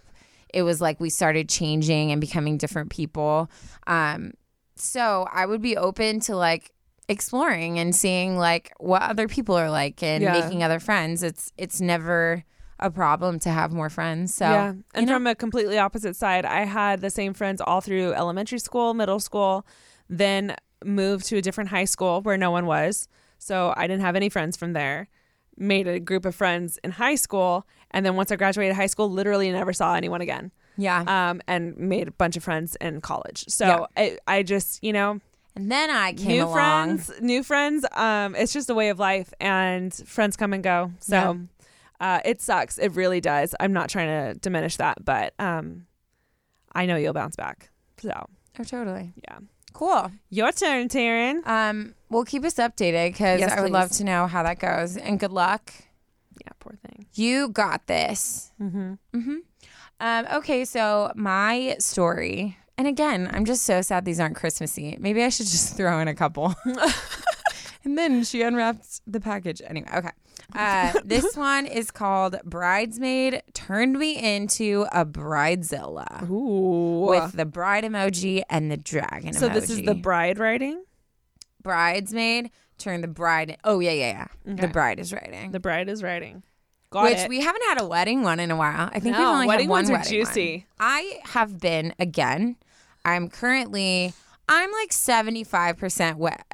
It was like we started changing and becoming different people. Um, so I would be open to like exploring and seeing like what other people are like and yeah. making other friends. It's it's never a problem to have more friends. So yeah. And from know. a completely opposite side, I had the same friends all through elementary school, middle school, then moved to a different high school where no one was. So I didn't have any friends from there. Made a group of friends in high school, and then once I graduated high school, literally never saw anyone again. Yeah. Um, and made a bunch of friends in college. So yeah. I, I just, you know, and then I came new along. friends, new friends. Um, it's just a way of life, and friends come and go. So, yeah. uh, it sucks. It really does. I'm not trying to diminish that, but um, I know you'll bounce back. So. Oh, totally. Yeah. Cool. Your turn, Taryn. Um, well, keep us updated because yes, I would please. love to know how that goes. And good luck. Yeah, poor thing. You got this. Mm-hmm. Mm-hmm. Um, okay, so my story. And again, I'm just so sad these aren't Christmassy. Maybe I should just throw in a couple. And then she unwrapped the package. Anyway, okay. Uh, this one is called Bridesmaid Turned Me Into a Bridezilla. Ooh. With the bride emoji and the dragon so emoji. So this is the bride writing? Bridesmaid turned the bride. In- oh, yeah, yeah, yeah. Okay. The bride is writing. The bride is writing. Got Which it. we haven't had a wedding one in a while. I think no, we've only had one wedding ones are juicy. One. I have been, again, I'm currently, I'm like seventy-five percent wet.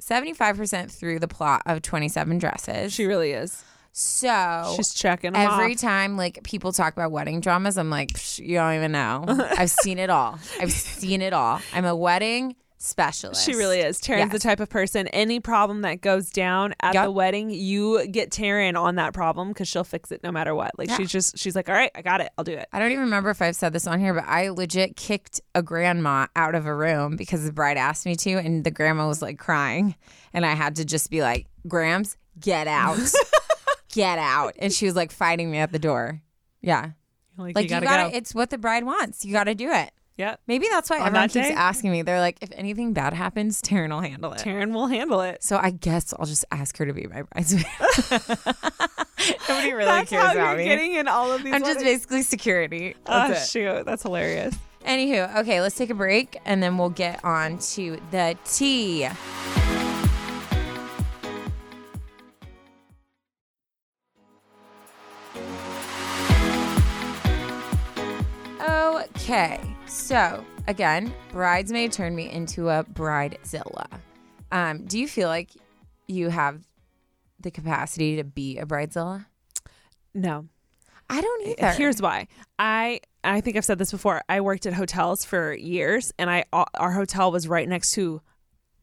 seventy-five percent through the plot of twenty-seven Dresses. She really is. So she's checking them every off. time like people talk about wedding dramas, I'm like, psh, you don't even know. I've seen it all. I've seen it all. I'm a wedding specialist. She really is. Taryn's yes. the type of person, any problem that goes down at yep. the wedding, you get Taryn on that problem because she'll fix it no matter what. Like yeah. she's just, she's like, all right, I got it. I'll do it. I don't even remember if I've said this on here, but I legit kicked a grandma out of a room because the bride asked me to, and the grandma was like crying, and I had to just be like, Grams, get out. Get out. And she was like fighting me at the door. Yeah. Like, like you gotta, you gotta go. It's what the bride wants. You gotta do it. Yeah. Maybe that's why on everyone that keeps asking me. They're like, if anything bad happens, Taryn will handle it. Taryn will handle it. So I guess I'll just ask her to be my bridesmaid. Nobody really that's cares how about you're me. Getting in all of these I'm weddings. Just basically security. That's oh, it. shoot. That's hilarious. Anywho, okay, let's take a break and then we'll get on to the tea. Okay, so again, bridesmaid turned me into a bridezilla. Um, do you feel like you have the capacity to be a bridezilla? No. I don't either. Here's why. I I think I've said this before. I worked at hotels for years, and I our hotel was right next to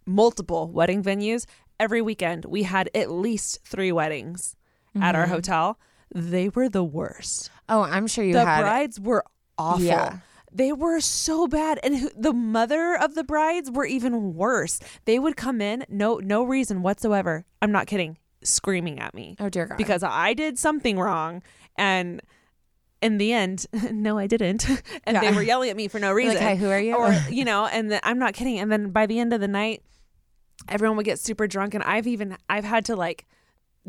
multiple wedding venues. Every weekend, we had at least three weddings mm-hmm. at our hotel. They were the worst. Oh, I'm sure you the had. The brides were awful. Yeah. They were so bad. And the mother of the brides were even worse. They would come in, no no reason whatsoever. I'm not kidding. Screaming at me. Oh, dear God. Because I did something wrong. And in the end, no, I didn't. And yeah. they were yelling at me for no reason. Like, hey, who are you? Or, you know, and the, I'm not kidding. And then by the end of the night, everyone would get super drunk. And I've even, I've had to like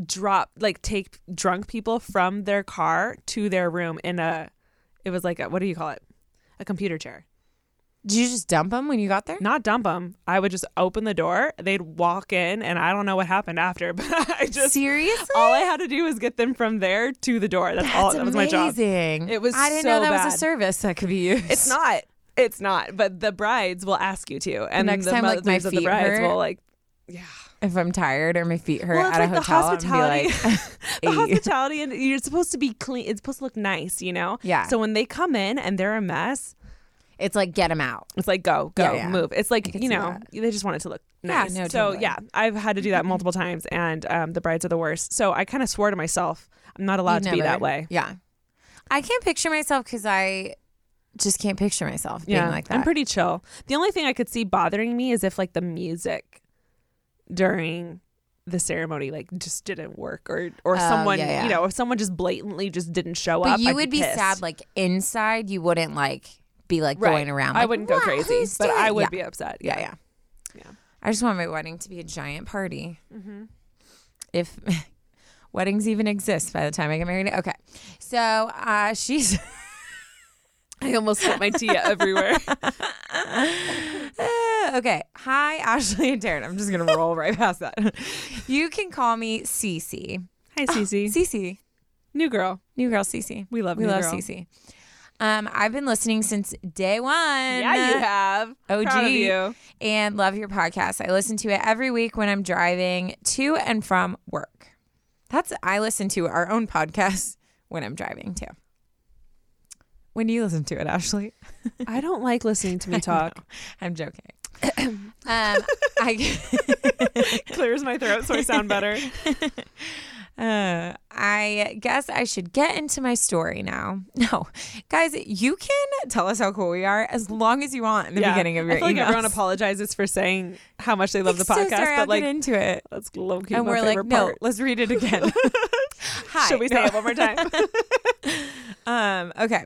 drop, like take drunk people from their car to their room in a, it was like a, what do you call it? A computer chair. Did you just dump them when you got there? Not dump them. I would just open the door. They'd walk in, and I don't know what happened after. But I just seriously, all I had to do was get them from there to the door. That's, That's all. That was my job. Amazing. It was. I didn't so know that bad. Was a service that could be used. It's not. It's not. But the brides will ask you to. And the next the time, like my feet the brides hurt, will like, yeah. If I'm tired or my feet hurt well, at like a hotel, I'm be like, the hospitality, and you're supposed to be clean. It's supposed to look nice, you know. Yeah. So when they come in and they're a mess. It's like, get them out. It's like, go, go, yeah, yeah. move. It's like, you know, they just want it to look nice. Yeah, no, totally. So, yeah, I've had to do that multiple times, and um, the brides are the worst. So I kind of swore to myself, I'm not allowed You'd to never. Be that way. Yeah. I can't picture myself because I just can't picture myself being yeah, like that. I'm pretty chill. The only thing I could see bothering me is if, like, the music during the ceremony, like, just didn't work, or or oh, someone, yeah, yeah. you know, if someone just blatantly just didn't show but up. But you I'd would be pissed. Sad, like, inside, you wouldn't, like... be like right. going around. Like, I wouldn't go crazy, but I would yeah. be upset. Yeah. yeah, yeah, yeah. I just want my wedding to be a giant party. Mm-hmm. If weddings even exist by the time I get married. Okay, so uh, she's. I almost put my tea everywhere. uh, okay, hi Ashley and Taryn. I'm just gonna roll right past that. You can call me Cece. Hi Cece. Oh, Cece, new girl, new girl Cece. We love we new love girl. Cece. Um, I've been listening since day one. Yeah, you have. O G. Proud of you. And love your podcast. I listen to it every week when I'm driving to and from work. That's I listen to our own podcast when I'm driving too. When do you listen to it, Ashley? I don't like listening to me talk. I'm joking. um, I clears my throat so I sound better. Uh, I guess I should get into my story now. No, guys, you can tell us how cool we are as long as you want in the yeah. beginning of your emails. I feel like emails. Everyone apologizes for saying how much they love like, the podcast, so sorry, but like, I'll get into it. That's low-key and my we're favorite like, part. No, let's read it again. Hi. Should we say no. it one more time? um. Okay.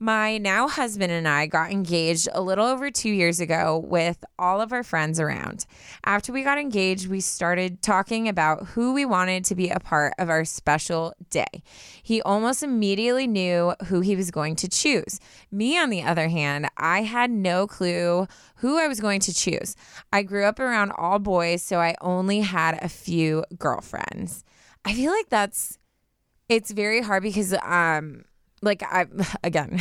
My now husband and I got engaged a little over two years ago with all of our friends around. After we got engaged, we started talking about who we wanted to be a part of our special day. He almost immediately knew who he was going to choose. Me, on the other hand, I had no clue who I was going to choose. I grew up around all boys, so I only had a few girlfriends. I feel like that's, it's very hard because, um, like, I again,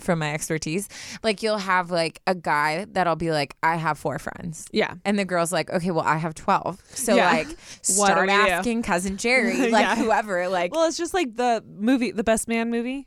from my expertise, like, you'll have, like, a guy that'll be like, I have four friends. Yeah. And the girl's like, okay, well, I have twelve. So, yeah. like, start asking Cousin Jerry, like, yeah. whoever. Like, well, it's just, like, the movie, the Best Man movie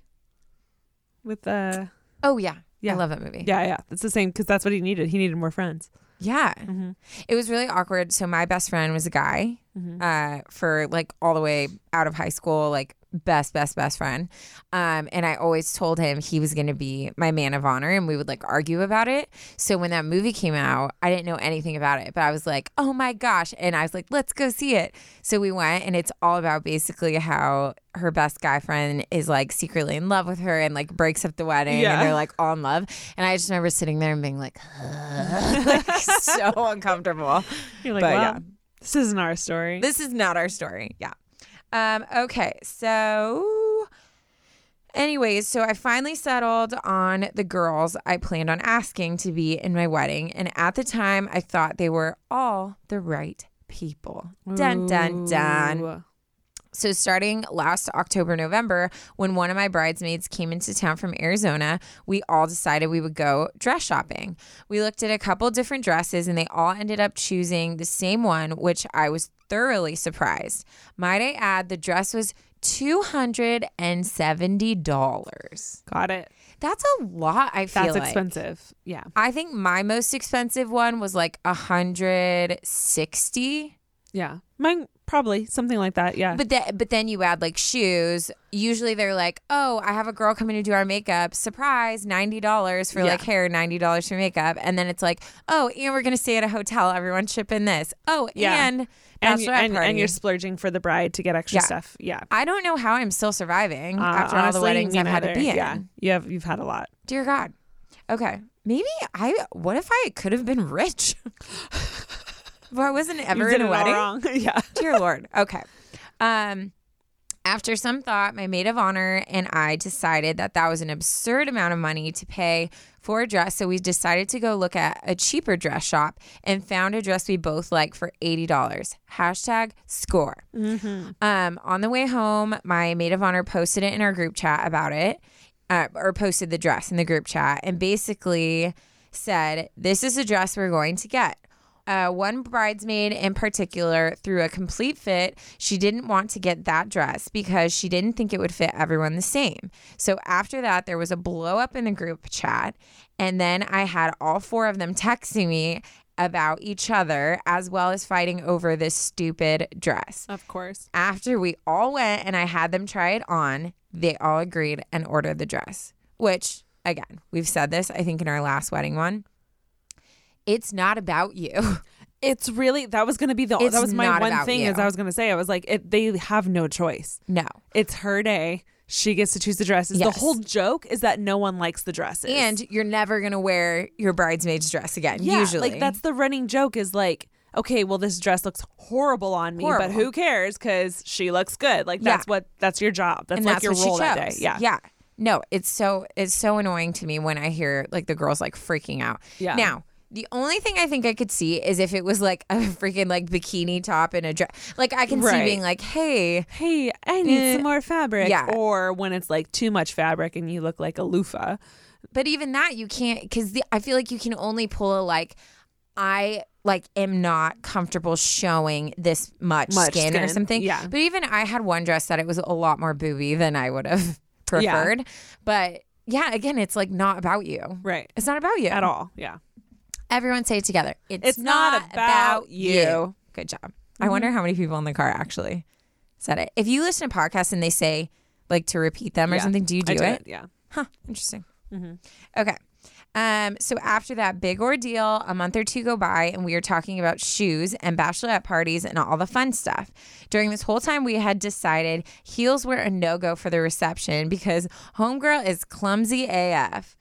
with the... Uh... Oh, yeah. yeah. I love that movie. Yeah, yeah. It's the same because that's what he needed. He needed more friends. Yeah. Mm-hmm. It was really awkward. So my best friend was a guy mm-hmm. uh, for, like, all the way out of high school, like, best best best friend um and I always told him he was going to be my man of honor, and we would like argue about it. So when that movie came out, I didn't know anything about it, but I was like, oh my gosh, and I was like, let's go see it. So we went, and it's all about basically how her best guy friend is like secretly in love with her and like breaks up the wedding yeah. and they're like all in love, and I just remember sitting there and being like, like so uncomfortable. You're like, but, well, yeah. this isn't our story. This is not our story. Yeah. Um, okay, so anyways, so I finally settled on the girls I planned on asking to be in my wedding. And at the time, I thought they were all the right people. Dun, dun, dun. So starting last October, November, when one of my bridesmaids came into town from Arizona, we all decided we would go dress shopping. We looked at a couple different dresses and they all ended up choosing the same one, which I was thoroughly surprised. Might I add, the dress was two hundred seventy dollars. Got it. That's a lot, I feel That's like. That's expensive, yeah. I think my most expensive one was like one hundred sixty dollars. Yeah, mine probably something like that, yeah. But then, but then you add like shoes. Usually they're like, oh, I have a girl coming to do our makeup. Surprise, ninety dollars for yeah. like hair, ninety dollars for makeup. And then it's like, oh, and we're going to stay at a hotel. Everyone chip in this. Oh, yeah. and that's what I'm And you're splurging for the bride to get extra yeah. stuff. Yeah. I don't know how I'm still surviving uh, after honestly, all the weddings I've had to be in. Yeah, you have, you've had a lot. Dear God. Okay. Maybe I, what if I could have been rich? Well, I wasn't ever in a wedding. Wrong. Yeah. Dear Lord. Okay. Um, after some thought, my maid of honor and I decided that that was an absurd amount of money to pay for a dress. So we decided to go look at a cheaper dress shop and found a dress we both like for eighty dollars. Hashtag score. Mm-hmm. Um, on the way home, my maid of honor posted it in our group chat about it, uh, or posted the dress in the group chat and basically said, this is the dress we're going to get. Uh, one bridesmaid in particular threw a complete fit. She didn't want to get that dress because she didn't think it would fit everyone the same. So after that, there was a blow up in the group chat. And then I had all four of them texting me about each other as well as fighting over this stupid dress. Of course. After we all went and I had them try it on, they all agreed and ordered the dress, which, again, we've said this, I think, in our last wedding one. It's not about you. It's really, that was going to be the, it's that was my one thing you. As I was going to say. I was like, it, they have no choice. No. It's her day. She gets to choose the dresses. Yes. The whole joke is that no one likes the dresses. And you're never going to wear your bridesmaid's dress again, yeah, usually. Like that's the running joke is like, okay, well, this dress looks horrible on me, horrible. But who cares? Because she looks good. Like that's yeah. what, that's your job. That's and like that's your role that day. Yeah. Yeah. No, it's so, it's so annoying to me when I hear like the girls like freaking out. Yeah. Now, the only thing I think I could see is if it was like a freaking like bikini top and a dress. Like I can right. see being like, hey. Hey, I need eh. some more fabric. Yeah. Or when it's like too much fabric and you look like a loofah. But even that you can't because I feel like you can only pull a like I like am not comfortable showing this much, much skin, skin or something. Yeah. But even I had one dress that it was a lot more booby than I would have preferred. Yeah. But yeah, again, it's like not about you. Right. It's not about you. At all. Yeah. Everyone say it together. It's, it's not, not about, about you. you. Good job. Mm-hmm. I wonder how many people in the car actually said it. If you listen to podcasts and they say like to repeat them or yeah. something, do you do, do it? it? Yeah. Huh. Interesting. Mm-hmm. Okay. Um. So after that big ordeal, a month or two go by and we are talking about shoes and bachelorette parties and all the fun stuff. During this whole time, we had decided heels were a no-go for the reception because homegirl is clumsy A F.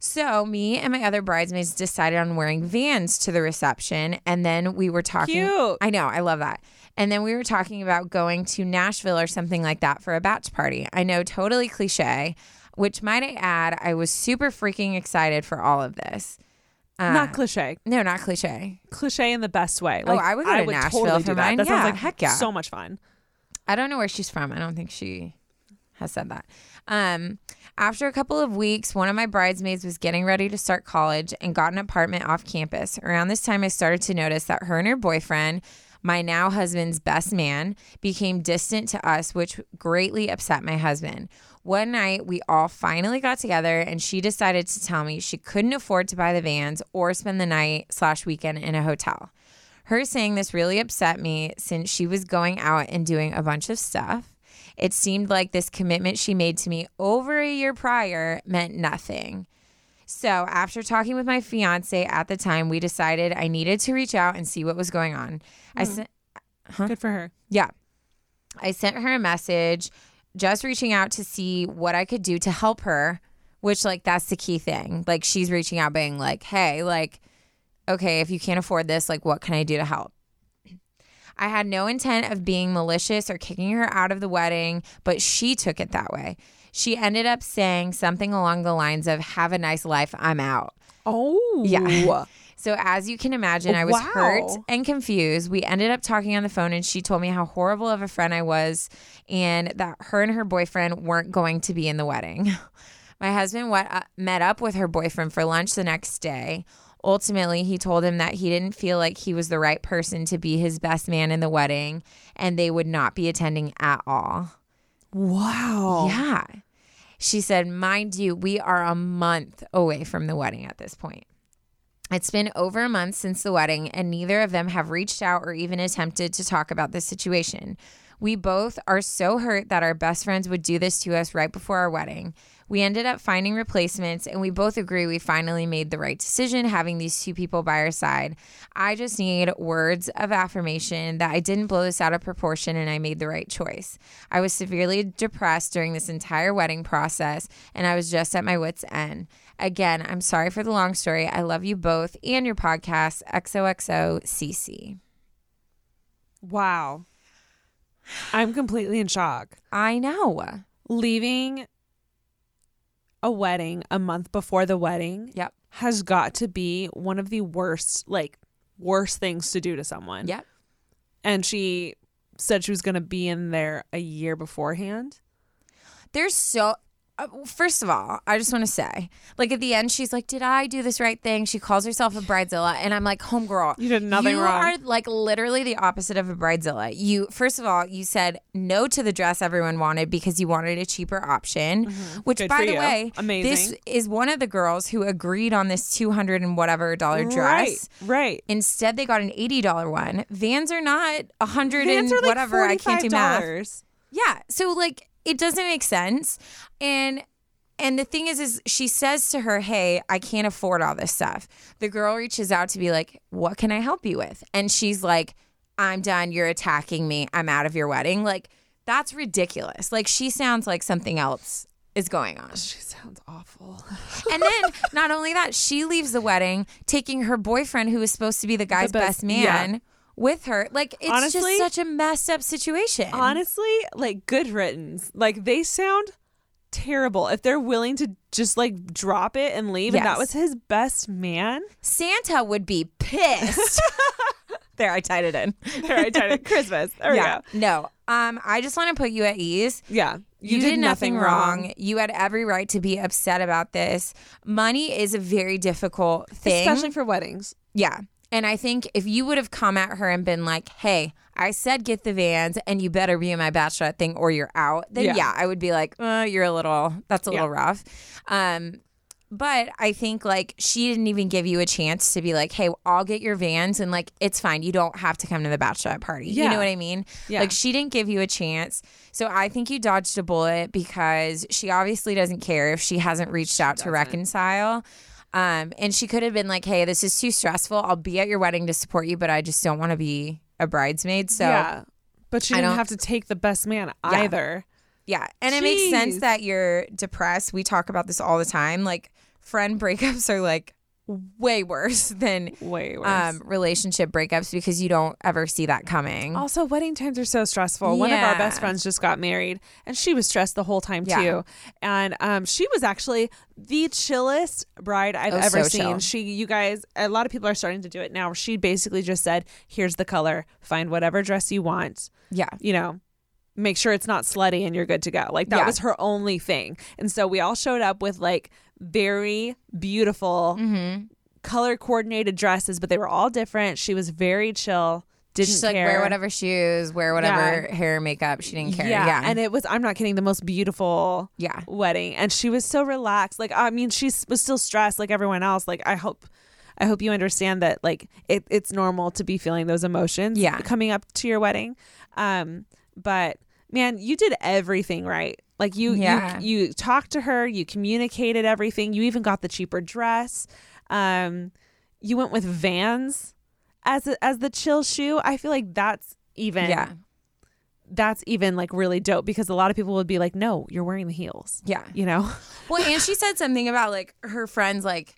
So me and my other bridesmaids decided on wearing Vans to the reception. And then we were talking. Cute. I know. I love that. And then we were talking about going to Nashville or something like that for a batch party. I know, totally cliche, which might I add, I was super freaking excited for all of this. Uh, not cliche. No, not cliche. Cliche in the best way. Like, oh, I would go to I would Nashville totally for do mine. That, that yeah, sounds like heck yeah. so much fun. I don't know where she's from. I don't think she has said that. Um, after a couple of weeks, one of my bridesmaids was getting ready to start college and got an apartment off campus. Around this time, I started to notice that her and her boyfriend, my now husband's best man, became distant to us, which greatly upset my husband. One night, we all finally got together and she decided to tell me she couldn't afford to buy the Vans or spend the night slash weekend in a hotel. Her saying this really upset me since she was going out and doing a bunch of stuff. It seemed like this commitment she made to me over a year prior meant nothing. So after talking with my fiance at the time, we decided I needed to reach out and see what was going on. Mm. I sent, huh? Good for her. Yeah. I sent her a message just reaching out to see what I could do to help her, which like that's the key thing. Like she's reaching out being like, hey, like, okay, if you can't afford this, like what can I do to help? I had no intent of being malicious or kicking her out of the wedding, but she took it that way. She ended up saying something along the lines of, have a nice life, I'm out. Oh. Yeah. So as you can imagine, I was wow. hurt and confused. We ended up talking on the phone, and she told me how horrible of a friend I was and that her and her boyfriend weren't going to be in the wedding. My husband went, uh, met up with her boyfriend for lunch the next day. Ultimately, he told him that he didn't feel like he was the right person to be his best man in the wedding, and they would not be attending at all. Wow. Yeah. She said, mind you, we are a month away from the wedding at this point. It's been over a month since the wedding, and neither of them have reached out or even attempted to talk about this situation. We both are so hurt that our best friends would do this to us right before our wedding. We ended up finding replacements, and we both agree we finally made the right decision having these two people by our side. I just need words of affirmation that I didn't blow this out of proportion and I made the right choice. I was severely depressed during this entire wedding process, and I was just at my wit's end. Again, I'm sorry for the long story. I love you both and your podcast. X O X O Cece. Wow. I'm completely in shock. I know. Leaving a wedding a month before the wedding yep. has got to be one of the worst, like, worst things to do to someone. Yep. And she said she was going to be in there a year beforehand. There's so... Uh, first of all, I just want to say, like, at the end, she's like, did I do this right thing? She calls herself a bridezilla. And I'm like, homegirl, you did nothing you wrong. You are, like, literally the opposite of a bridezilla. You, first of all, you said no to the dress everyone wanted because you wanted a cheaper option, mm-hmm. which, Good by the you. way, Amazing. This is one of the girls who agreed on this two hundred and whatever dollar dress. Right, right. Instead, they got an eighty dollars one. Vans are not one hundred dollars Vans and are like whatever. forty-five dollars I can't do math. Yeah. So, like, it doesn't make sense. And and the thing is, is she says to her, hey, I can't afford all this stuff. The girl reaches out to be like, what can I help you with? And she's like, I'm done. You're attacking me. I'm out of your wedding. Like, that's ridiculous. Like, she sounds like something else is going on. She sounds awful. And then not only that, she leaves the wedding taking her boyfriend, who is supposed to be the guy's the best, best man, yeah. with her. Like, it's honestly, just such a messed up situation. Honestly, like, good riddance. Like, they sound terrible if they're willing to just, like, drop it and leave. Yes. And that was his best man. Santa would be pissed. There, I tied it in. There, I tied it. Christmas. There yeah. we go. No. Um, I just want to put you at ease. Yeah. You, you did, did nothing, nothing wrong. wrong. You had every right to be upset about this. Money is a very difficult thing. Especially for weddings. Yeah. And I think if you would have come at her and been like, hey, I said get the Vans and you better be in my bachelorette thing or you're out, then yeah, yeah I would be like, oh, you're a little, that's a yeah. little rough. Um, but I think, like, she didn't even give you a chance to be like, hey, I'll get your Vans and, like, it's fine. You don't have to come to the bachelorette party. Yeah. You know what I mean? Yeah. Like, she didn't give you a chance. So I think you dodged a bullet because she obviously doesn't care if she hasn't reached out she to doesn't. reconcile. Um, and she could have been like, hey, this is too stressful. I'll be at your wedding to support you, but I just don't want to be a bridesmaid. So, yeah. But she didn't have to take the best man yeah. either. Yeah. And Jeez. It makes sense that you're depressed. We talk about this all the time. Like, friend breakups are, like, way worse than way worse. Um, relationship breakups because you don't ever see that coming. Also, wedding times are so stressful. Yeah. One of our best friends just got married, and she was stressed the whole time, yeah. too. And um, she was actually the chillest bride I've oh, ever so seen. Chill. She, you guys, a lot of people are starting to do it now. She basically just said, here's the color. Find whatever dress you want. Yeah. You know, make sure it's not slutty and you're good to go. Like, that yeah. was her only thing. And so we all showed up with, like, very beautiful mm-hmm. color coordinated dresses, but they were all different. She was very chill. Didn't She's care. Like, wear whatever shoes, wear whatever yeah. hair, makeup. She didn't care. Yeah. yeah. And it was, I'm not kidding, the most beautiful yeah. wedding. And she was so relaxed. Like, I mean, she was still stressed like everyone else. Like, I hope, I hope you understand that, like, it, it's normal to be feeling those emotions yeah. coming up to your wedding. Um, but man, you did everything right. Like, you, yeah. you you talked to her, you communicated everything, you even got the cheaper dress. Um, you went with Vans as a, as the chill shoe. I feel like that's even yeah. that's even, like, really dope because a lot of people would be like, no, you're wearing the heels. Yeah. You know? Well, and she said something about, like, her friends, like,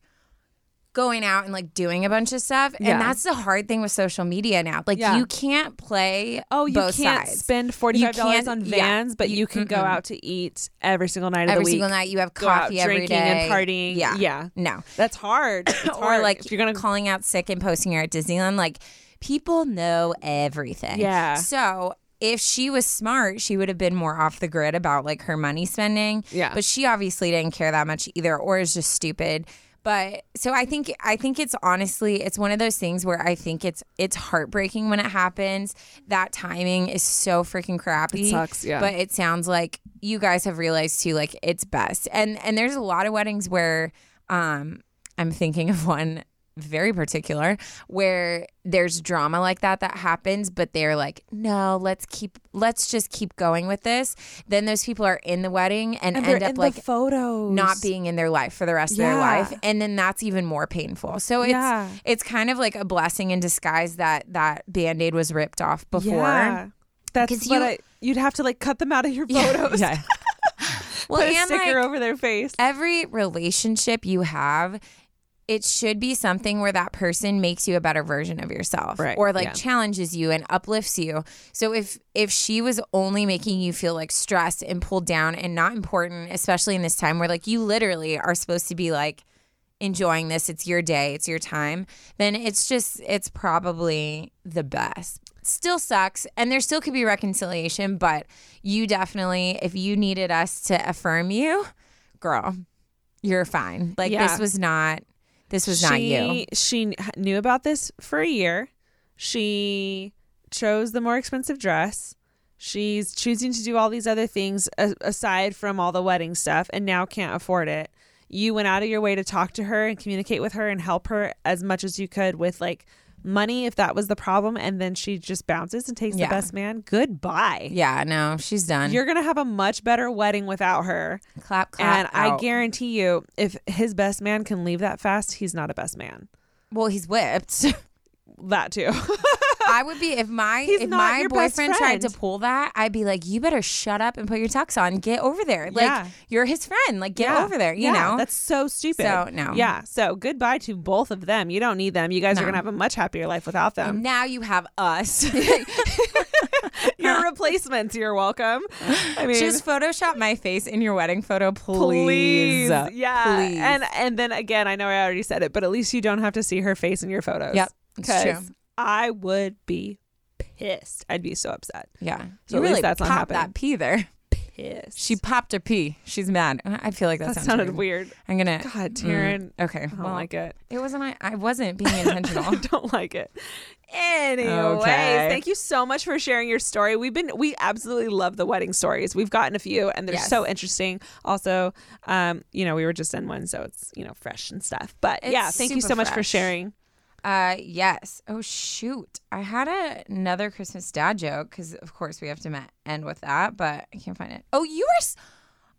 going out and like doing a bunch of stuff. Yeah. And that's the hard thing with social media now. Like yeah. you can't play oh, you both can't sides. Spend forty-five dollars on Vans, yeah. but you, you can mm-mm. go out to eat every single night of every the week. Every single night you have coffee every drinking day. Drinking and partying. Yeah. yeah. No. That's hard. It's hard. Or like if you're gonna calling out sick and posting you're at Disneyland. Like people know everything. Yeah. So if she was smart, she would have been more off the grid about like her money spending. Yeah. But she obviously didn't care that much either, or is just stupid. But so I think I think it's honestly, it's one of those things where I think it's it's heartbreaking when it happens. That timing is so freaking crappy. It sucks, yeah. But it sounds like you guys have realized too, like it's best. And and there's a lot of weddings where um, I'm thinking of one very particular where there's drama like that that happens, but they're like, no, let's keep let's just keep going with this. Then those people are in the wedding and, and end up like photos, not being in their life for the rest yeah. of their life, and then that's even more painful. So it's yeah. it's kind of like a blessing in disguise that that Band-Aid was ripped off before. Yeah. That's what you, I, you'd have to like cut them out of your photos. Yeah. yeah. Well, put a and sticker like, over their face. Every relationship you have, it should be something where that person makes you a better version of yourself, right, or like yeah. challenges you and uplifts you. So if if she was only making you feel like stressed and pulled down and not important, especially in this time where like you literally are supposed to be like enjoying this, it's your day, it's your time, then it's just it's probably the best. Still sucks, and there still could be reconciliation, but you definitely, if you needed us to affirm you, girl, you're fine. Like yeah. this was not... This was she, not you. She knew about this for a year. She chose the more expensive dress. She's choosing to do all these other things a- aside from all the wedding stuff, and now can't afford it. You went out of your way to talk to her and communicate with her and help her as much as you could with like money, if that was the problem. And then she just bounces and takes yeah. the best man. Goodbye. Yeah, no, she's done. You're going to have a much better wedding without her. Clap, clap. And out. I guarantee you, if his best man can leave that fast, he's not a best man. Well, he's whipped. That too. I would be, if my he's if my boyfriend tried to pull that, I'd be like, you better shut up and put your tux on. Get over there. Like, yeah. you're his friend. Like, get yeah. over there, you yeah. know? That's so stupid. So, no. Yeah. So, goodbye to both of them. You don't need them. You guys no. are going to have a much happier life without them. And now you have us. Your replacements, you're welcome. I mean, just Photoshop my face in your wedding photo, please. Please. Yeah. Please. And, and then again, I know I already said it, but at least you don't have to see her face in your photos. Yep. It's true. I would be pissed. I'd be so upset. Yeah. So you at really least that's not happening. That pee there. Pissed. She popped her pee. She's mad. I feel like that, that sounds sounded weird. weird. I'm gonna. God, Taryn. Mm, okay. I don't well, like it. It wasn't. I, I wasn't being intentional. I don't like it. Anyways, okay. Thank you so much for sharing your story. We've been we absolutely love the wedding stories. We've gotten a few, and they're yes. so interesting. Also, um, you know, we were just in one, so it's you know fresh and stuff. But it's yeah, thank you so much fresh. for sharing. Uh, yes. Oh, shoot. I had a, another Christmas dad joke because, of course, we have to ma- end with that, but I can't find it. Oh, you were... S-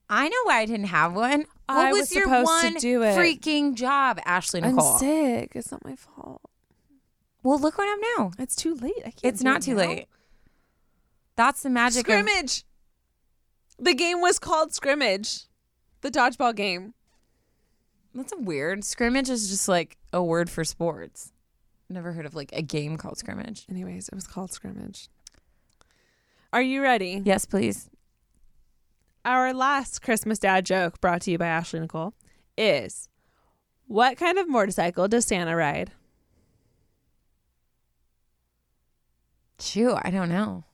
I know why I didn't have one. What I was, was your one freaking job, Ashley Nicole? I'm sick. It's not my fault. Well, look what I'm now. It's too late. I can't It's not it too now. late. That's the magic Scrimmage. Of- the game was called Scrimmage. The dodgeball game. That's a weird... Scrimmage is just like a word for sports. Never heard of like a game called scrimmage. Anyways, it was called scrimmage. Are you ready? Yes, please. Our last Christmas dad joke, brought to you by Ashley Nicole, is what kind of motorcycle does Santa ride? Shoot, I don't know.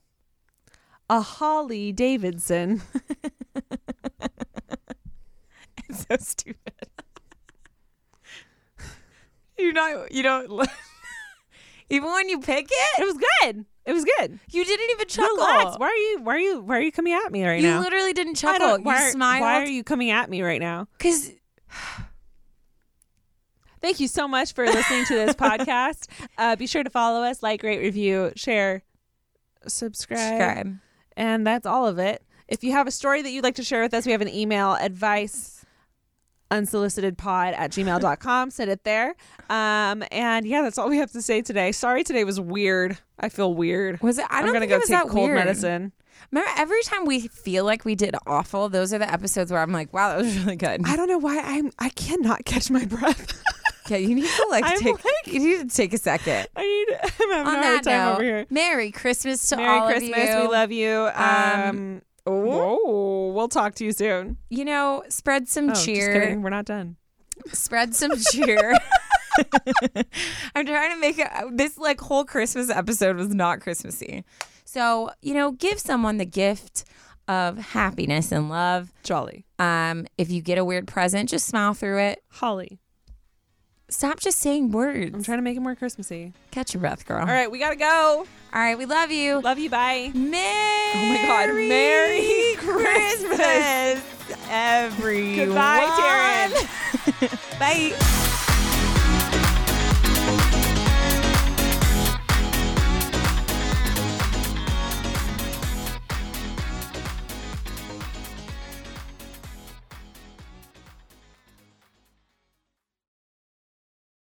A Harley Davidson. It's so stupid. You're not, you don't, even when you pick it? It was good. It was good. You didn't even chuckle. Relax. Why are you, why are you, why are you coming at me right you now? You literally didn't chuckle. You why, smiled. Why are you coming at me right now? Because... Thank you so much for listening to this podcast. Uh, be sure to follow us, like, rate, review, share, subscribe. subscribe. And that's all of it. If you have a story that you'd like to share with us, we have an email, advice... unsolicitedpod at gmail dot com. Send it there. Um, and yeah, that's all we have to say today. Sorry today was weird. I feel weird. Was it? I don't I'm gonna think go it was take that cold weird. medicine. Remember, every time we feel like we did awful, those are the episodes where I'm like, wow, that was really good. I don't know why I'm I cannot catch my breath. Yeah, you need to like I'm take. Like, you need to take a second. I need. I'm having on a hard time note, over here. Merry Christmas to Merry all Christmas, of you. Merry Christmas. We love you. Um. um oh, we'll talk to you soon. You know, spread some oh, cheer. Just kidding. We're not done. Spread some cheer. I'm trying to make it, this like whole Christmas episode was not Christmassy. So, you know, give someone the gift of happiness and love. Jolly. Um, if you get a weird present, just smile through it. Holly. Stop just saying words. I'm trying to make it more Christmassy. Catch your breath, girl. All right, we gotta go. All right, we love you. Love you, bye. Merry Oh my God. Merry Christmas, Christmas everyone. Goodbye, Taryn. Bye.